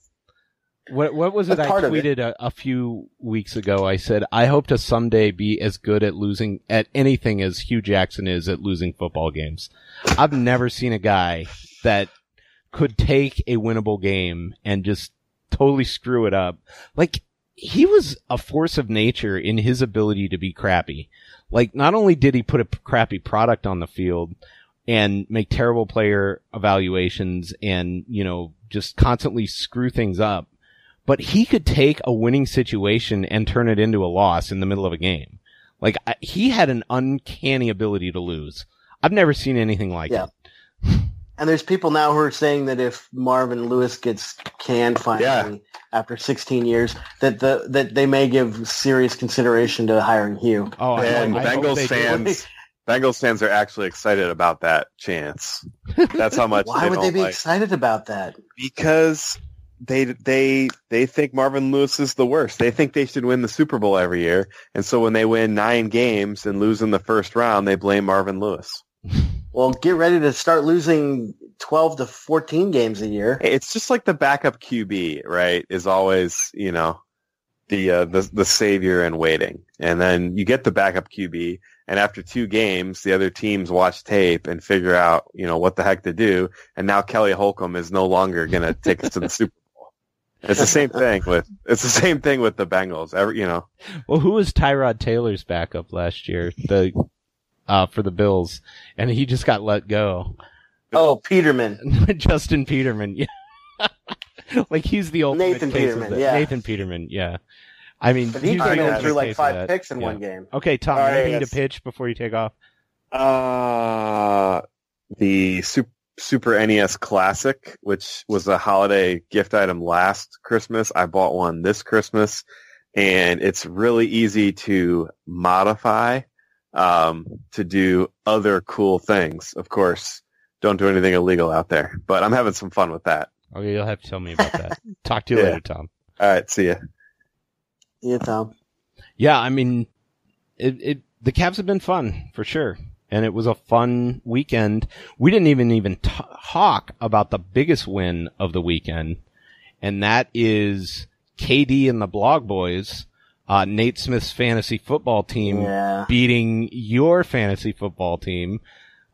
What what was it I tweeted it. A, a few weeks ago? I said, I hope to someday be as good at losing at anything as Hugh Jackson is at losing football games. I've never seen a guy that could take a winnable game and just totally screw it up. Like, he was a force of nature in his ability to be crappy. Like, not only did he put a crappy product on the field and make terrible player evaluations and, you know, just constantly screw things up, but he could take a winning situation and turn it into a loss in the middle of a game. Like, I, he had an uncanny ability to lose. I've never seen anything like yeah. it. And there's people now who are saying that if Marvin Lewis gets canned finally yeah. after sixteen years, that the that they may give serious consideration to hiring Hugh. Oh, and I, I Bengals fans, Bengals fans are actually excited about that chance. That's how much. Why they would don't they be like. excited about that? Because. They they they think Marvin Lewis is the worst. They think they should win the Super Bowl every year, and so when they win nine games and lose in the first round, they blame Marvin Lewis. Well, get ready to start losing twelve to fourteen games a year. It's just like the backup Q B, right? Is always, you know, the uh, the the savior in waiting, and then you get the backup Q B. And after two games, the other teams watch tape and figure out, you know, what the heck to do. And now Kelly Holcomb is no longer going to take us to the Super Bowl. It's the same thing with it's the same thing with the Bengals. Every, you know. Well, who was Tyrod Taylor's backup last year? The uh, for the Bills, and he just got let go. Oh, Peterman, Justin Peterman. Yeah, like he's the ultimate Nathan case Peterman. Of yeah, Nathan Peterman. Yeah. I mean, but he threw like five picks in yeah. one game. Okay, Tom, right, anything that's... to pitch before you take off? Uh, the Super, Super N E S Classic, which was a holiday gift item last Christmas. I bought one this Christmas, and it's really easy to modify um, to do other cool things. Of course, don't do anything illegal out there, but I'm having some fun with that. Okay, you'll have to tell me about that. Talk to you yeah. later, Tom. All right, see ya. Yeah, Tom. Yeah, I mean, it, it, the Cavs have been fun, for sure. And it was a fun weekend. We didn't even, even talk about the biggest win of the weekend. And that is K D and the Blog Boys, uh, Nate Smith's fantasy football team yeah. beating your fantasy football team.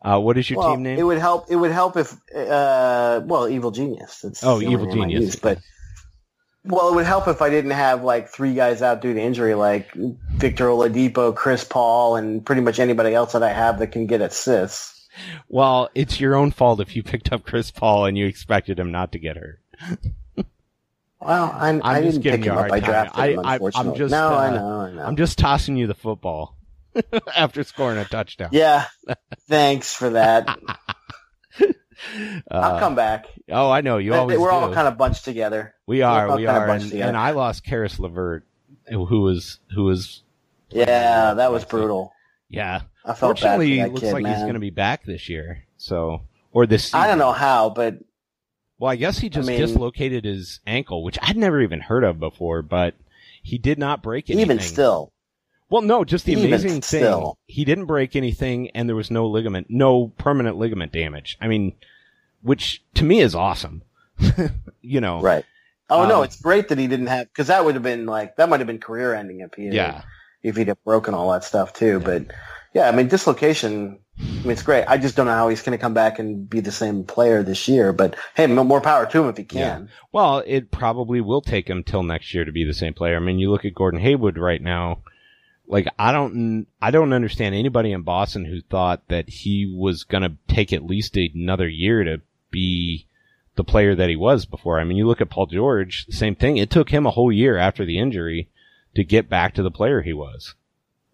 Uh, what is your well, team name? It would help, it would help if, uh, well, Evil Genius. It's oh, Evil Genius. Use, but. Well, it would help if I didn't have like three guys out due to injury, like Victor Oladipo, Chris Paul, and pretty much anybody else that I have that can get assists. Well, it's your own fault if you picked up Chris Paul and you expected him not to get hurt. Well, I'm, I'm I didn't pick him up. I drafted I, him, unfortunately. I, I'm just, no, uh, I know, I know. I'm just tossing you the football after scoring a touchdown. Yeah, thanks for that. Uh, I'll come back. Oh, I know. You they, always We're do. all kind of bunched together. We are. We are. And, and I lost Karis LeVert, who was who was. Yeah, that was brutal. Yeah. I felt bad for that kid, man. Fortunately, it looks like he's going to be back this year. So, or this season. I don't know how, but. Well, I guess he just I mean, dislocated his ankle, which I'd never even heard of before, but he did not break anything. Even still. Well, no, just the Even amazing still. thing. He didn't break anything, and there was no ligament, no permanent ligament damage. I mean, which to me is awesome. You know, right? Oh um, no, it's great that he didn't have, because that would have been like that might have been career ending if he had, yeah if he'd have broken all that stuff too. Yeah. But yeah, I mean dislocation. I mean it's great. I just don't know how he's going to come back and be the same player this year. But hey, more power to him if he can. Yeah. Well, it probably will take him till next year to be the same player. I mean, you look at Gordon Hayward right now. Like, I don't, I don't understand anybody in Boston who thought that he was going to take at least another year to be the player that he was before. I mean, you look at Paul George, same thing. It took him a whole year after the injury to get back to the player he was,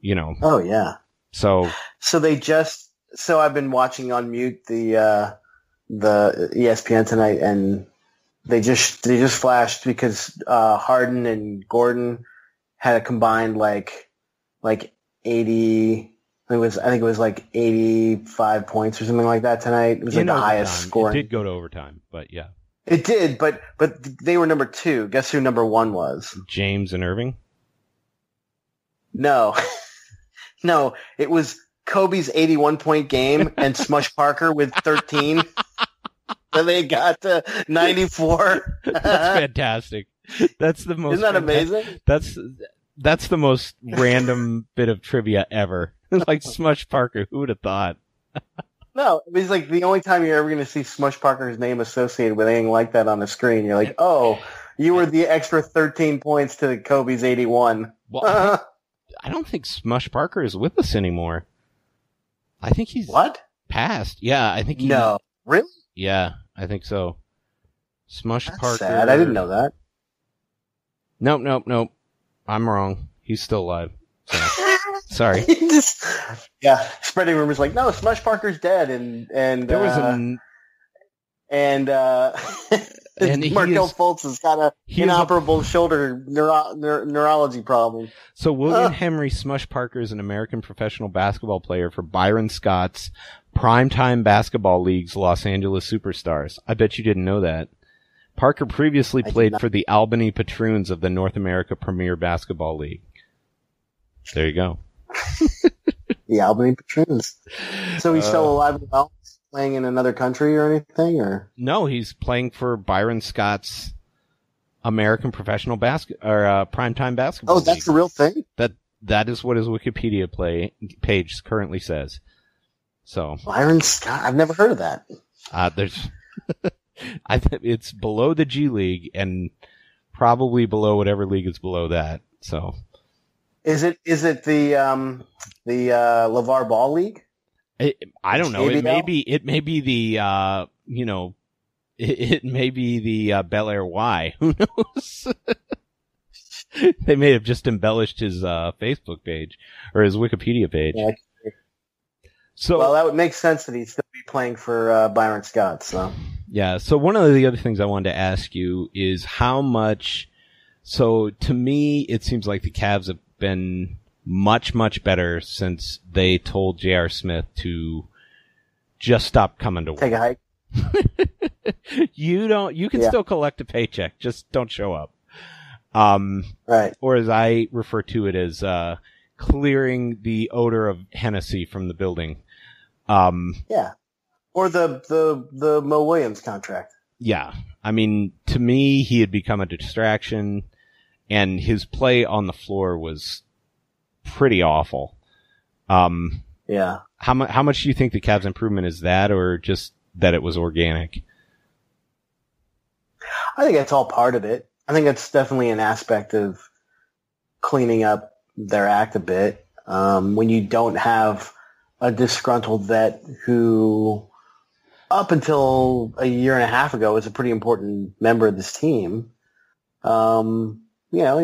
you know? Oh, yeah. So, so they just, so I've been watching on mute the, uh, the E S P N tonight, and they just, they just flashed because, uh, Harden and Gordon had a combined, like, Like eighty, it was. I think it was like eighty-five points or something like that tonight. It was like the highest score. It did go to overtime, but yeah, it did. But but they were number two. Guess who number one was? James and Irving. No, no, it was Kobe's eighty-one point game and Smush Parker with thirteen. Then they got to ninety-four. That's fantastic. That's the most. Isn't that amazing? That's. That's the most random bit of trivia ever. Like Smush Parker, who would have thought? No, it's like the only time you're ever going to see Smush Parker's name associated with anything like that on the screen. You're like, oh, you were the extra thirteen points to Kobe's eighty-one. Well, I, I don't think Smush Parker is with us anymore. I think he's what passed. Yeah, I think he, no, really. Yeah, I think so. Smush That's Parker. Sad. I didn't know that. Nope, nope, nope. I'm wrong. He's still alive. So. Sorry. Just, yeah, spreading rumors like, no, Smush Parker's dead, and and there was uh, an... and uh, and Markel is... Fultz has got a inoperable a... shoulder neuro- neuro- neurology problem. So William uh. Henry Smush Parker is an American professional basketball player for Byron Scott's Primetime Basketball League's Los Angeles Superstars. I bet you didn't know that. Parker previously played for the Albany Patroons of the North America Premier Basketball League. There you go. The Albany Patroons. So he's uh, still alive and well, playing in another country or anything? Or no, he's playing for Byron Scott's American Professional Basketball or uh, Primetime Basketball. Oh, that's League. A real thing? That that is what his Wikipedia play page currently says. So Byron Scott, I've never heard of that. Uh, there's, I th- it's below the G League and probably below whatever league is below that. So is it is it the um, the uh, LeVar Ball League? It, I don't know. J B L? It may be it may be the uh, you know. It may be the uh, Bel Air Y. Who knows? They may have just embellished his uh, Facebook page or his Wikipedia page. Yeah. So, well, that would make sense that he'd still be playing for uh, Byron Scott. So, yeah. So one of the other things I wanted to ask you is how much. So to me, it seems like the Cavs have been much, much better since they told J R. Smith to just stop coming to work. Take a hike. you don't you can yeah. still collect a paycheck, just don't show up. Um right. Or as I refer to it as uh clearing the odor of Hennessy from the building. Um Yeah. Or the the the Mo Williams contract. Yeah. I mean, to me he had become a distraction and his play on the floor was pretty awful. Um Yeah. How much how much do you think the Cavs' improvement is that or just that it was organic? I think that's all part of it. I think that's definitely an aspect of cleaning up their act a bit. Um, when you don't have a disgruntled vet who, up until a year and a half ago, was a pretty important member of this team. Um, you know,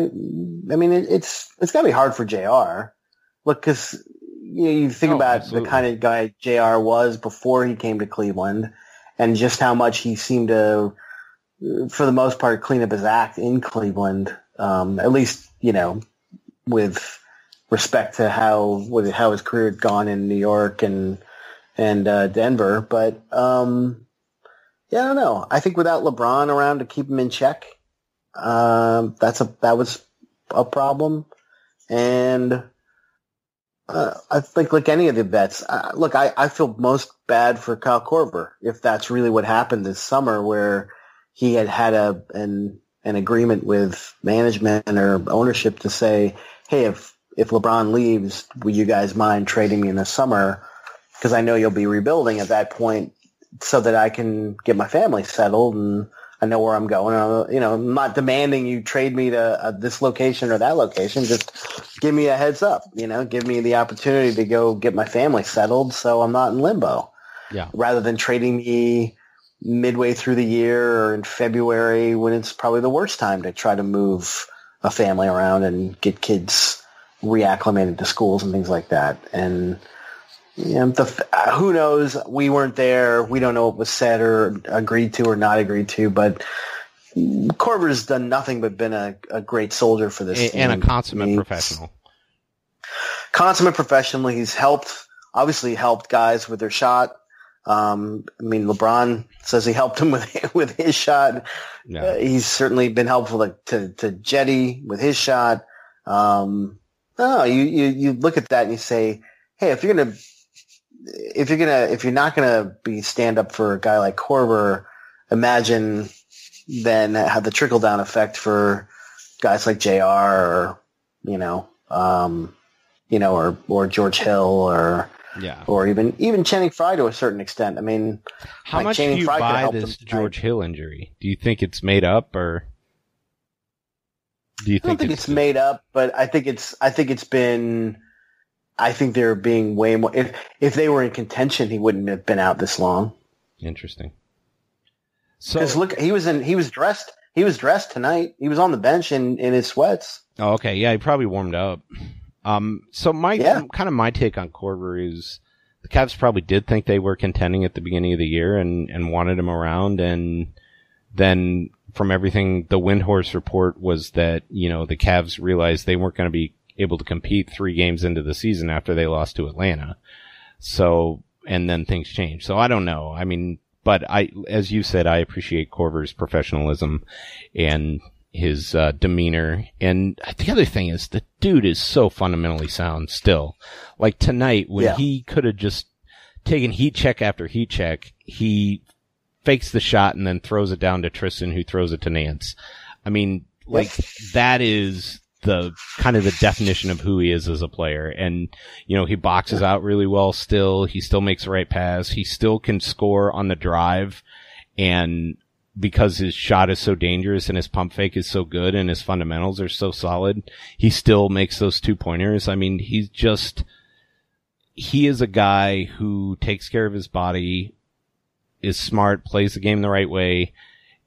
I mean, it, it's it's got to be hard for J R. Look, because... You know, you think oh, about absolutely. the kind of guy J R was before he came to Cleveland and just how much he seemed to, for the most part, clean up his act in Cleveland, um, at least, you know, with respect to how how his career had gone in New York and and uh, Denver. But, um, yeah, I don't know. I think without LeBron around to keep him in check, um, that's a that was a problem. And... Uh, I think like any of the vets, uh, look, I, I feel most bad for Kyle Korver if that's really what happened this summer where he had had a an an agreement with management or ownership to say, hey, if, if LeBron leaves, will you guys mind trading me in the summer? Because I know you'll be rebuilding at that point so that I can get my family settled and I know where I'm going. I'm, you know, I'm not demanding you trade me to uh, this location or that location. Just give me a heads up. You know, give me the opportunity to go get my family settled, so I'm not in limbo. Yeah. Rather than trading me midway through the year or in February when it's probably the worst time to try to move a family around and get kids reacclimated to schools and things like that. And you know, the, uh, who knows? We weren't there. We don't know what was said or agreed to or not agreed to. But Korver's done nothing but been a, a great soldier for this and, team. And a consummate he's, professional. Consummate professional. He's helped, obviously helped guys with their shot. Um, I mean, LeBron says he helped him with with his shot. Yeah. Uh, he's certainly been helpful to, to, to Jetty with his shot. Um, no, you, you, you look at that and you say, hey, if you're going to – If you're gonna, if you're not gonna be stand up for a guy like Korver, imagine then how the trickle down effect for guys like J R or you know, um, you know, or or George Hill or yeah, or even even Channing Frye to a certain extent. I mean, how like much Channing do you Frye buy this George Hill injury? Do you think it's made up, or do you I think, don't think it's, it's made up? But I think it's I think it's been. I think they're being way more. If if they were in contention, he wouldn't have been out this long. Interesting. So look, he was in. He was dressed. He was dressed tonight. He was on the bench in, in his sweats. Oh, okay. Yeah, he probably warmed up. Um. So my yeah. kind of my take on Korver is the Cavs probably did think they were contending at the beginning of the year and and wanted him around, and then from everything, the Windhorse report was that you know the Cavs realized they weren't going to be able to compete three games into the season after they lost to Atlanta. So, and then things changed. So I don't know. I mean, but I, as you said, I appreciate Korver's professionalism and his uh, demeanor. And the other thing is the dude is so fundamentally sound still. Like tonight when yeah. he could have just taken heat check after heat check, he fakes the shot and then throws it down to Tristan, who throws it to Nance. I mean, like that is the kind of the definition of who he is as a player. And, you know, he boxes out really well still. He still makes the right pass. He still can score on the drive. And because his shot is so dangerous and his pump fake is so good and his fundamentals are so solid, he still makes those two pointers. I mean, he's just, he is a guy who takes care of his body, is smart, plays the game the right way,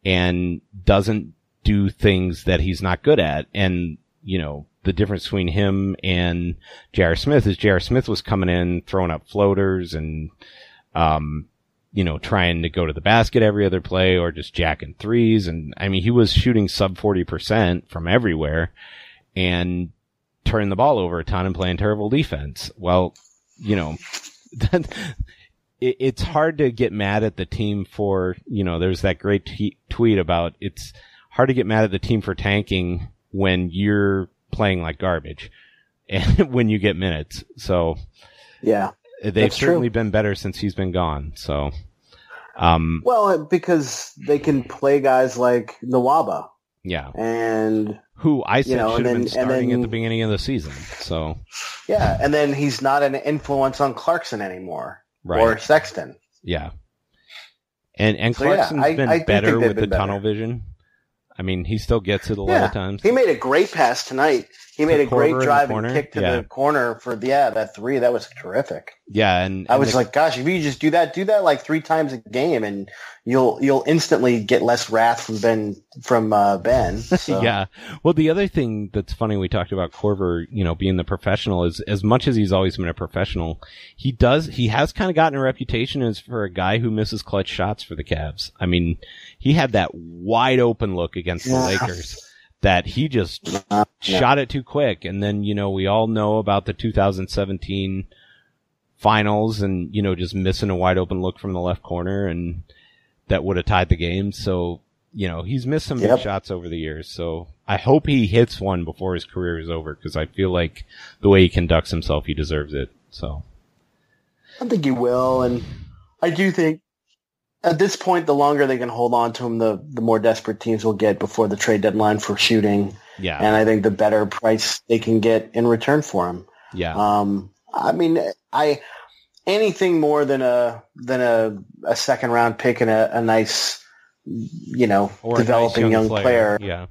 and doesn't do things that he's not good at. And, you know, the difference between him and J R. Smith is J R. Smith was coming in, throwing up floaters and, um, you know, trying to go to the basket every other play or just jacking threes. And I mean, he was shooting sub forty percent from everywhere and turning the ball over a ton and playing terrible defense. Well, you know, it's hard to get mad at the team for, you know, there's that great t- tweet about it's hard to get mad at the team for tanking when you're playing like garbage and when you get minutes. So yeah, they've certainly true. been better since he's been gone. So, um, well, because they can play guys like Nwaba. Yeah. And who I said you know, should have been starting then, at the beginning of the season. So yeah. And then he's not an influence on Clarkson anymore right. or Sexton. Yeah. And, and so, Clarkson's yeah, I, been I better with been the better. tunnel vision. I mean, he still gets it a yeah. lot of times. He made a great pass tonight. He made a great drive and kick to yeah. the corner for, yeah, that three. That was terrific. Yeah. And I and was the, like, gosh, if you just do that, do that like three times a game and you'll, you'll instantly get less wrath from Ben, from, uh, Ben. So. yeah. Well, the other thing that's funny, we talked about Korver, you know, being the professional is as much as he's always been a professional, he does, he has kind of gotten a reputation as for a guy who misses clutch shots for the Cavs. I mean, he had that wide open look against yeah. the Lakers. That he just uh, yeah. shot it too quick. And then, you know, we all know about the two thousand seventeen finals and, you know, just missing a wide open look from the left corner and that would have tied the game. So, you know, he's missed some yep. big shots over the years. So I hope he hits one before his career is over because I feel like the way he conducts himself, he deserves it. So I think he will. And I do think. At this point, the longer they can hold on to him, the, the more desperate teams will get before the trade deadline for shooting. Yeah. And I think the better price they can get in return for him. Yeah. Um, I mean, I anything more than a than a, a second round pick and a, a nice, you know, or developing nice young, young player. player. Yeah.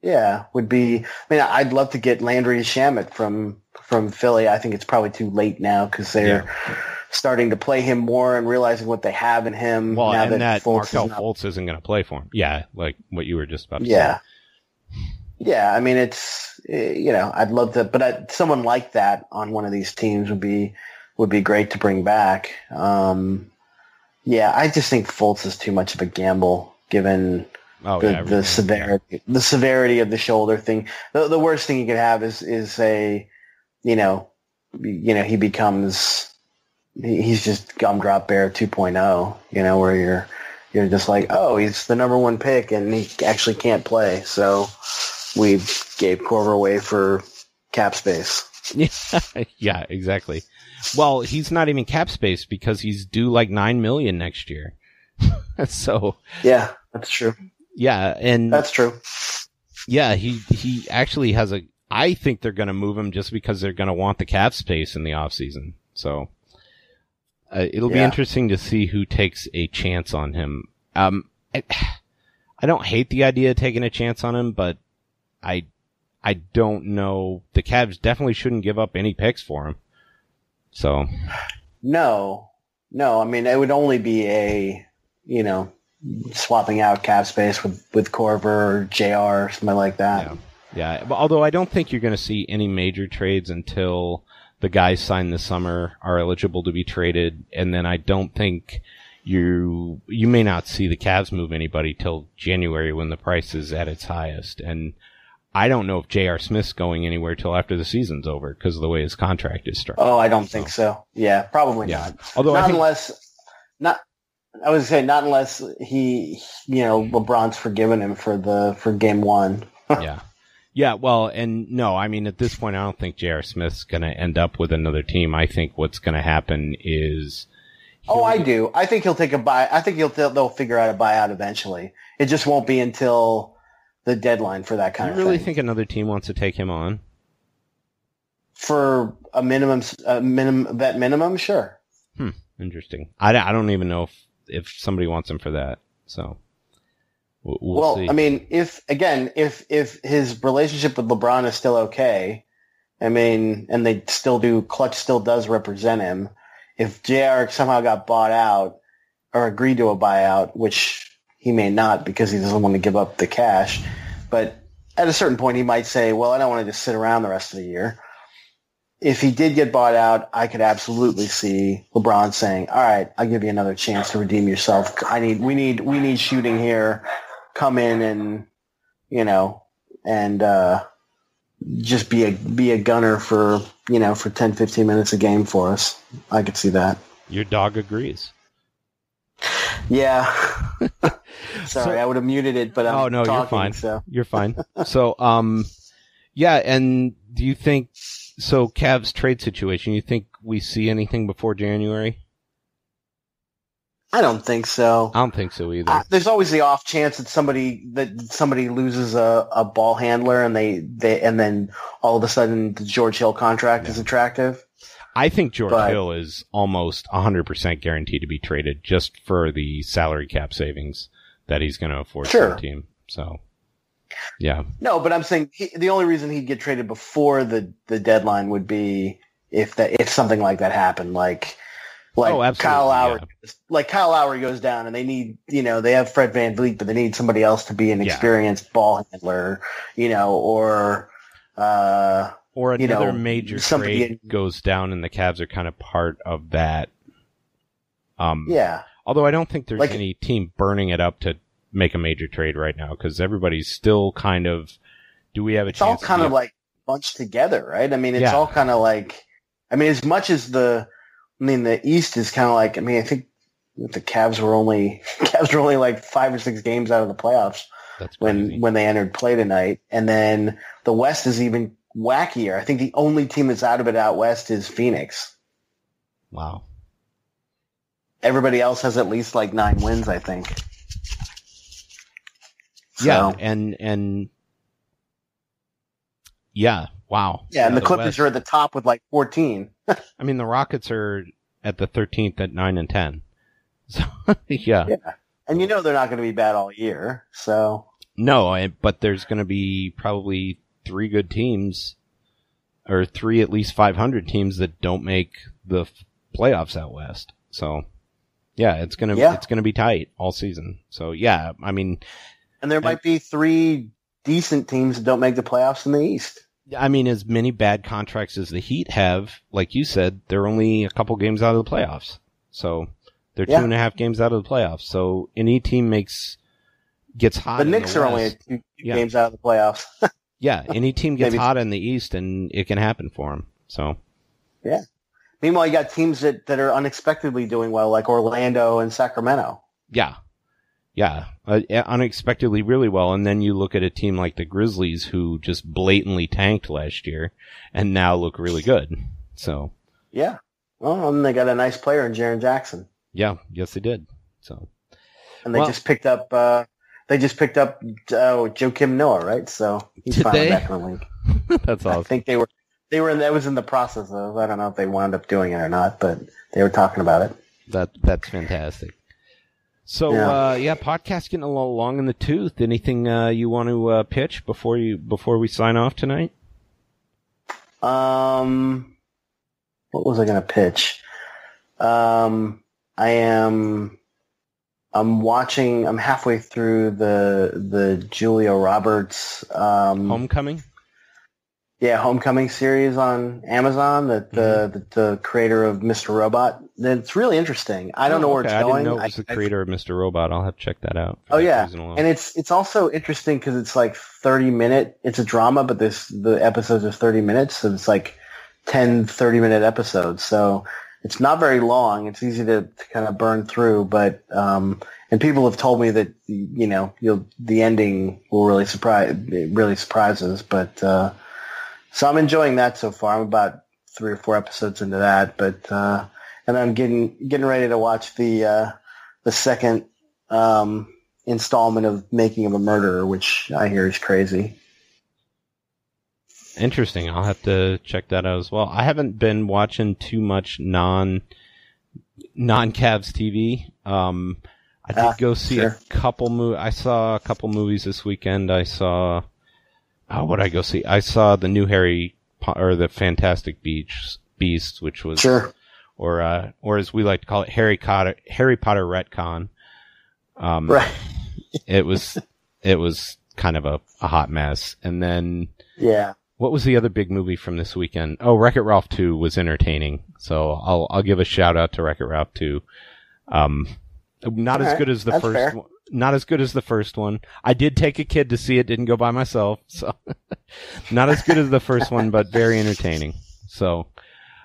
Yeah, would be. I mean, I'd love to get Landry Shamet from from Philly. I think it's probably too late now because they're. Yeah. starting to play him more and realizing what they have in him. Well, now and that, that Markel Fultz isn't going to play for him. Yeah, like what you were just about to yeah. say. Yeah, I mean, it's, you know, I'd love to, but I, someone like that on one of these teams would be would be great to bring back. Um, yeah, I just think Fultz is too much of a gamble given oh, the, yeah, the severity yeah. the severity of the shoulder thing. The, the worst thing you could have is, is a, you know, you know, he becomes... He's just Gumdrop Bear two point oh, you know, where you're you're just like, oh, he's the number one pick, and he actually can't play. So we gave Korver away for cap space. yeah, exactly. Well, he's not even cap space because he's due like nine million next year. so yeah, that's true. Yeah, and that's true. Yeah, he he actually has a. I think they're going to move him just because they're going to want the cap space in the offseason. So. Uh, it'll yeah. be interesting to see who takes a chance on him. Um, I, I don't hate the idea of taking a chance on him, but I, I don't know. The Cavs definitely shouldn't give up any picks for him. So, no, no. I mean, it would only be a, you know, swapping out cap space with with Korver or J R, something like that. Yeah. yeah. Although I don't think you're going to see any major trades until. The guys signed this summer are eligible to be traded. And then I don't think you, you may not see the Cavs move anybody till January when the price is at its highest. And I don't know if J R. Smith's going anywhere till after the season's over because of the way his contract is structured. Oh, I don't think so. Yeah, probably yeah. not. Although not I think- unless, not, I was saying not unless he, you know, LeBron's forgiven him for the, for game one. yeah. Yeah, well, and no, I mean, at this point, I don't think J R. Smith's going to end up with another team. I think what's going to happen is... Oh, I do. I think he'll take a buy. I think he'll th- they'll figure out a buyout eventually. It just won't be until the deadline for that kind of thing. You really think another team wants to take him on? For a minimum, a minimum that minimum, sure. Hmm, interesting. I, I don't even know if, if somebody wants him for that. So, we'll, we'll, well see. I mean, if again, if if his relationship with LeBron is still okay, I mean, and they still do, Clutch still does represent him. If J R somehow got bought out or agreed to a buyout, which he may not because he doesn't want to give up the cash, but at a certain point he might say, "Well, I don't want to just sit around the rest of the year." If he did get bought out, I could absolutely see LeBron saying, "All right, I'll give you another chance to redeem yourself. I need, we need, we need shooting here. Come in and, you know, and uh, just be a be a gunner for, you know, for ten, fifteen minutes a game for us." I could see that. Your dog agrees. Yeah. Sorry, so, I would have muted it, but I'm oh no, talking, you're fine. So. You're fine. So, um, yeah, and do you think? So, Cavs trade situation, you think we see anything before January? I don't think so. I don't think so either. Uh, there's always the off chance that somebody that somebody loses a, a ball handler and they, they and then all of a sudden the George Hill contract yeah. is attractive. I think George but, Hill is almost one hundred percent guaranteed to be traded just for the salary cap savings that he's going to afford sure. to the team. So. Yeah. No, but I'm saying he, the only reason he'd get traded before the, the deadline would be if that if something like that happened, like like oh, Kyle Lowry, yeah. like Kyle Lowry goes down and they need, you know, they have Fred VanVleet, but they need somebody else to be an yeah. experienced ball handler, you know, or uh, or another you know, major trade in, goes down, and the Cavs are kind of part of that. Um, yeah. Although I don't think there's like, any team burning it up to make a major trade right now, because everybody's still kind of, do we have a it's chance? It's all kind of like bunched together, right? I mean, it's yeah. all kind of like, I mean, as much as the, I mean, the East is kind of like, I mean, I think the Cavs were only, Cavs were only like five or six games out of the playoffs That's when, when they entered play tonight. And then the West is even wackier. I think the only team that's out of it out West is Phoenix. Wow. Everybody else has at least like nine wins, I think. Yeah, so. and and yeah, wow. Yeah, and the, the Clippers West. Are at the top with like fourteen. I mean, the Rockets are at the thirteenth at nine and ten. So yeah, yeah, and you know they're not going to be bad all year. So no, but there's going to be probably three good teams, or three at least five hundred teams that don't make the playoffs out West. So yeah, it's gonna yeah. it's gonna be tight all season. So yeah, I mean. And there might be three decent teams that don't make the playoffs in the East. I mean, as many bad contracts as the Heat have, like you said, they're only a couple games out of the playoffs. So they're yeah. two and a half games out of the playoffs. So any team makes gets hot. The Knicks in the West. Are only two, two yeah. games out of the playoffs. yeah, any team gets hot in the East, and it can happen for them. So yeah. Meanwhile, you got teams that, that are unexpectedly doing well, like Orlando and Sacramento. Yeah. Yeah, uh, unexpectedly really well. And then you look at a team like the Grizzlies, who just blatantly tanked last year and now look really good. So yeah. Well, and they got a nice player in Jaren Jackson. Yeah, yes they did. So and they well, just picked up uh, they just picked up uh, Joakim Noah, right? So he's finally they? back in the league. That's awesome. I think they were they were in, that was in the process of, I don't know if they wound up doing it or not, but they were talking about it. That that's fantastic. So, yeah. Uh, yeah, podcast getting a little long in the tooth. Anything uh, you want to uh, pitch before you before we sign off tonight? Um, what was I going to pitch? Um, I am I'm watching. I'm halfway through the the Julia Roberts um, Homecoming. Yeah, Homecoming series on Amazon. That mm-hmm. the, the the creator of Mister Robot. It's really interesting. I don't oh, know where okay. it's going. I didn't know it was I, the creator I, of Mister Robot. I'll have to check that out. Oh, yeah. And it's it's also interesting because it's like thirty minute. It's a drama, but this the episodes are thirty minutes. So it's like ten, thirty minute episodes. So it's not very long. It's easy to, to kind of burn through. But um, and people have told me that, you know, you'll, the ending will really surprise, it really surprises. But uh, so I'm enjoying that so far. I'm about three or four episodes into that. But uh and I'm getting getting ready to watch the uh, the second um, installment of Making of a Murderer, which I hear is crazy. Interesting. I'll have to check that out as well. I haven't been watching too much non non Cavs T V. Um, I did ah, go see sure. a couple movies. I saw a couple movies this weekend. I saw oh, what did I go see? I saw the new Harry po- or the Fantastic Beasts, Beast, which was sure. or uh, or as we like to call it, Harry Potter Harry Potter retcon. Um, right. it was it was kind of a, a hot mess, and then yeah. What was the other big movie from this weekend? Oh, Wreck-It Ralph two was entertaining, so I'll I'll give a shout out to Wreck-It Ralph two. Um, not All as right. good as the That's first fair. one. Not as good as the first one. I did take a kid to see it; didn't go by myself, so not as good as the first one, but very entertaining. So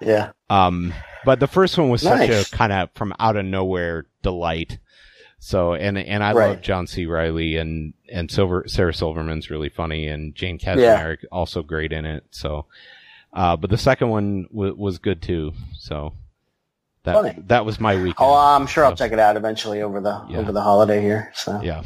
yeah. Um, but the first one was nice. such a kind of from out of nowhere delight. So and and I right. love John C. Reilly and and Silver Sarah Silverman's really funny, and Jane Kaczmarek yeah. also great in it. So, uh, but the second one w- was good too. So that funny. that was my weekend. Oh, I'm sure so, I'll check it out eventually over the yeah. over the holiday here. So yeah,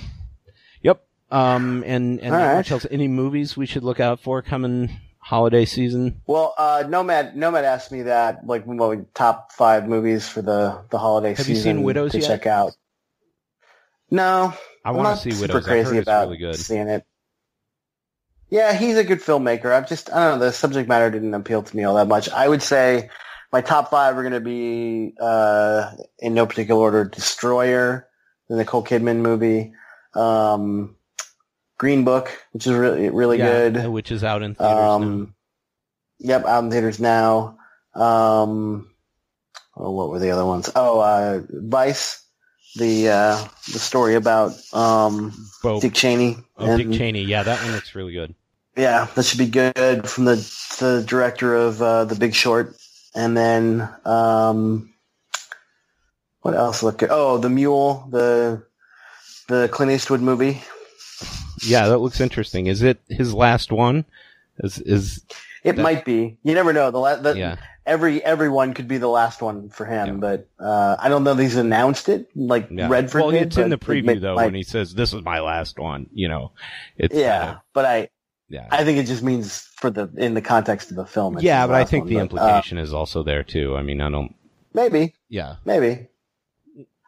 yep. Um, and and right. much else. Any movies we should look out for coming holiday season? Well, uh, Nomad Nomad asked me that like what we, top five movies for the the holiday Have season. Have you seen Widows to yet? Check out. No, I want to see Widows. I heard it's really good. Seeing it, yeah, he's a good filmmaker. I've just, I don't know, the subject matter didn't appeal to me all that much. I would say my top five are going to be, uh, in no particular order: Destroyer, the Nicole Kidman movie, um, Green Book, which is really, really yeah, good, which is out in theaters um, now. Yep, out in theaters now. Um, oh, what were the other ones? Oh, uh, Vice. The uh, the story about um, Dick Cheney. Oh, and, Dick Cheney. Yeah, that one looks really good. Yeah, that should be good from the, the director of uh, The Big Short. And then um, what else looked good? Oh, The Mule, the the Clint Eastwood movie. Yeah, that looks interesting. Is it his last one? Is is it that... might be. You never know. The, la- the yeah. Every everyone could be the last one for him, yeah. but uh, I don't know that he's announced it. Like yeah. Redford, well, did, it's in the preview it, though like, when he says this is my last one. You know, it's yeah. Kind of, but I, yeah. I think it just means for the in the context of the film. It's yeah, but I think one, the but, implication uh, is also there too. I mean, I don't maybe. Yeah, maybe.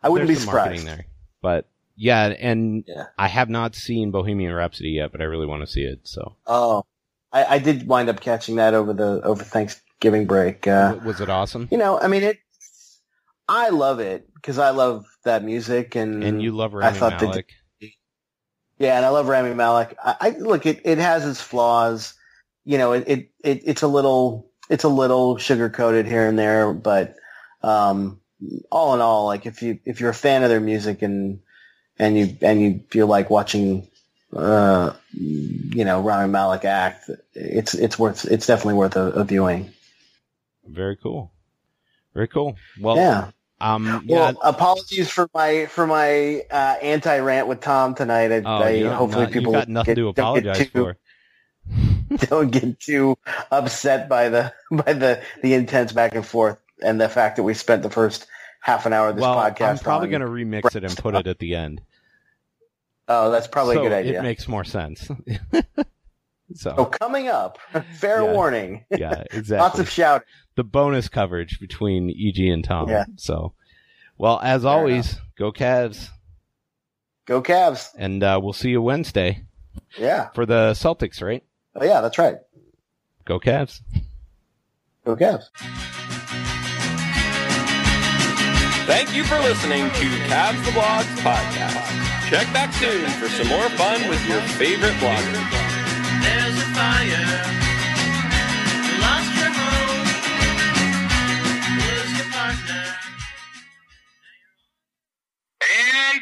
I wouldn't There's be surprised. There. But yeah, and yeah. I have not seen Bohemian Rhapsody yet, but I really want to see it. So oh, I, I did wind up catching that over the over Thanksgiving. Giving break. Uh, was it awesome? You know, I mean, it. I love it because I love that music, and and you love Rami Malek. Did, yeah, and I love Rami Malek. I, I look, it, it has its flaws. You know, it, it, it it's a little it's a little sugar coated here and there, but um, all in all, like if you if you're a fan of their music and and you and you feel like watching. Uh, you know, Rami Malek act. It's it's worth. It's definitely worth a, a viewing. Very cool. Very cool. Well, yeah. Um, well, yeah. apologies for my for my uh, anti rant with Tom tonight. I, oh, I yeah, hopefully not, people you got nothing get, to apologize don't too, for. Don't get too upset by the by the, the intense back and forth and the fact that we spent the first half an hour of this well, podcast. I'm probably going to remix it and put it at the end. Oh, that's probably so a good idea. It makes more sense. so. so coming up, fair yeah. warning. Yeah, exactly. Lots of shouting. The bonus coverage between E G and Tom. Yeah. So, well, as fair always, enough. Go Cavs. Go Cavs. And uh, we'll see you Wednesday. Yeah. For the Celtics, right? Oh, yeah, that's right. Go Cavs. Go Cavs. Thank you for listening to Cavs the Blog Podcast. Check back soon for some more fun with your favorite blogger. There's a fire. Lost your home. Lose your partner. And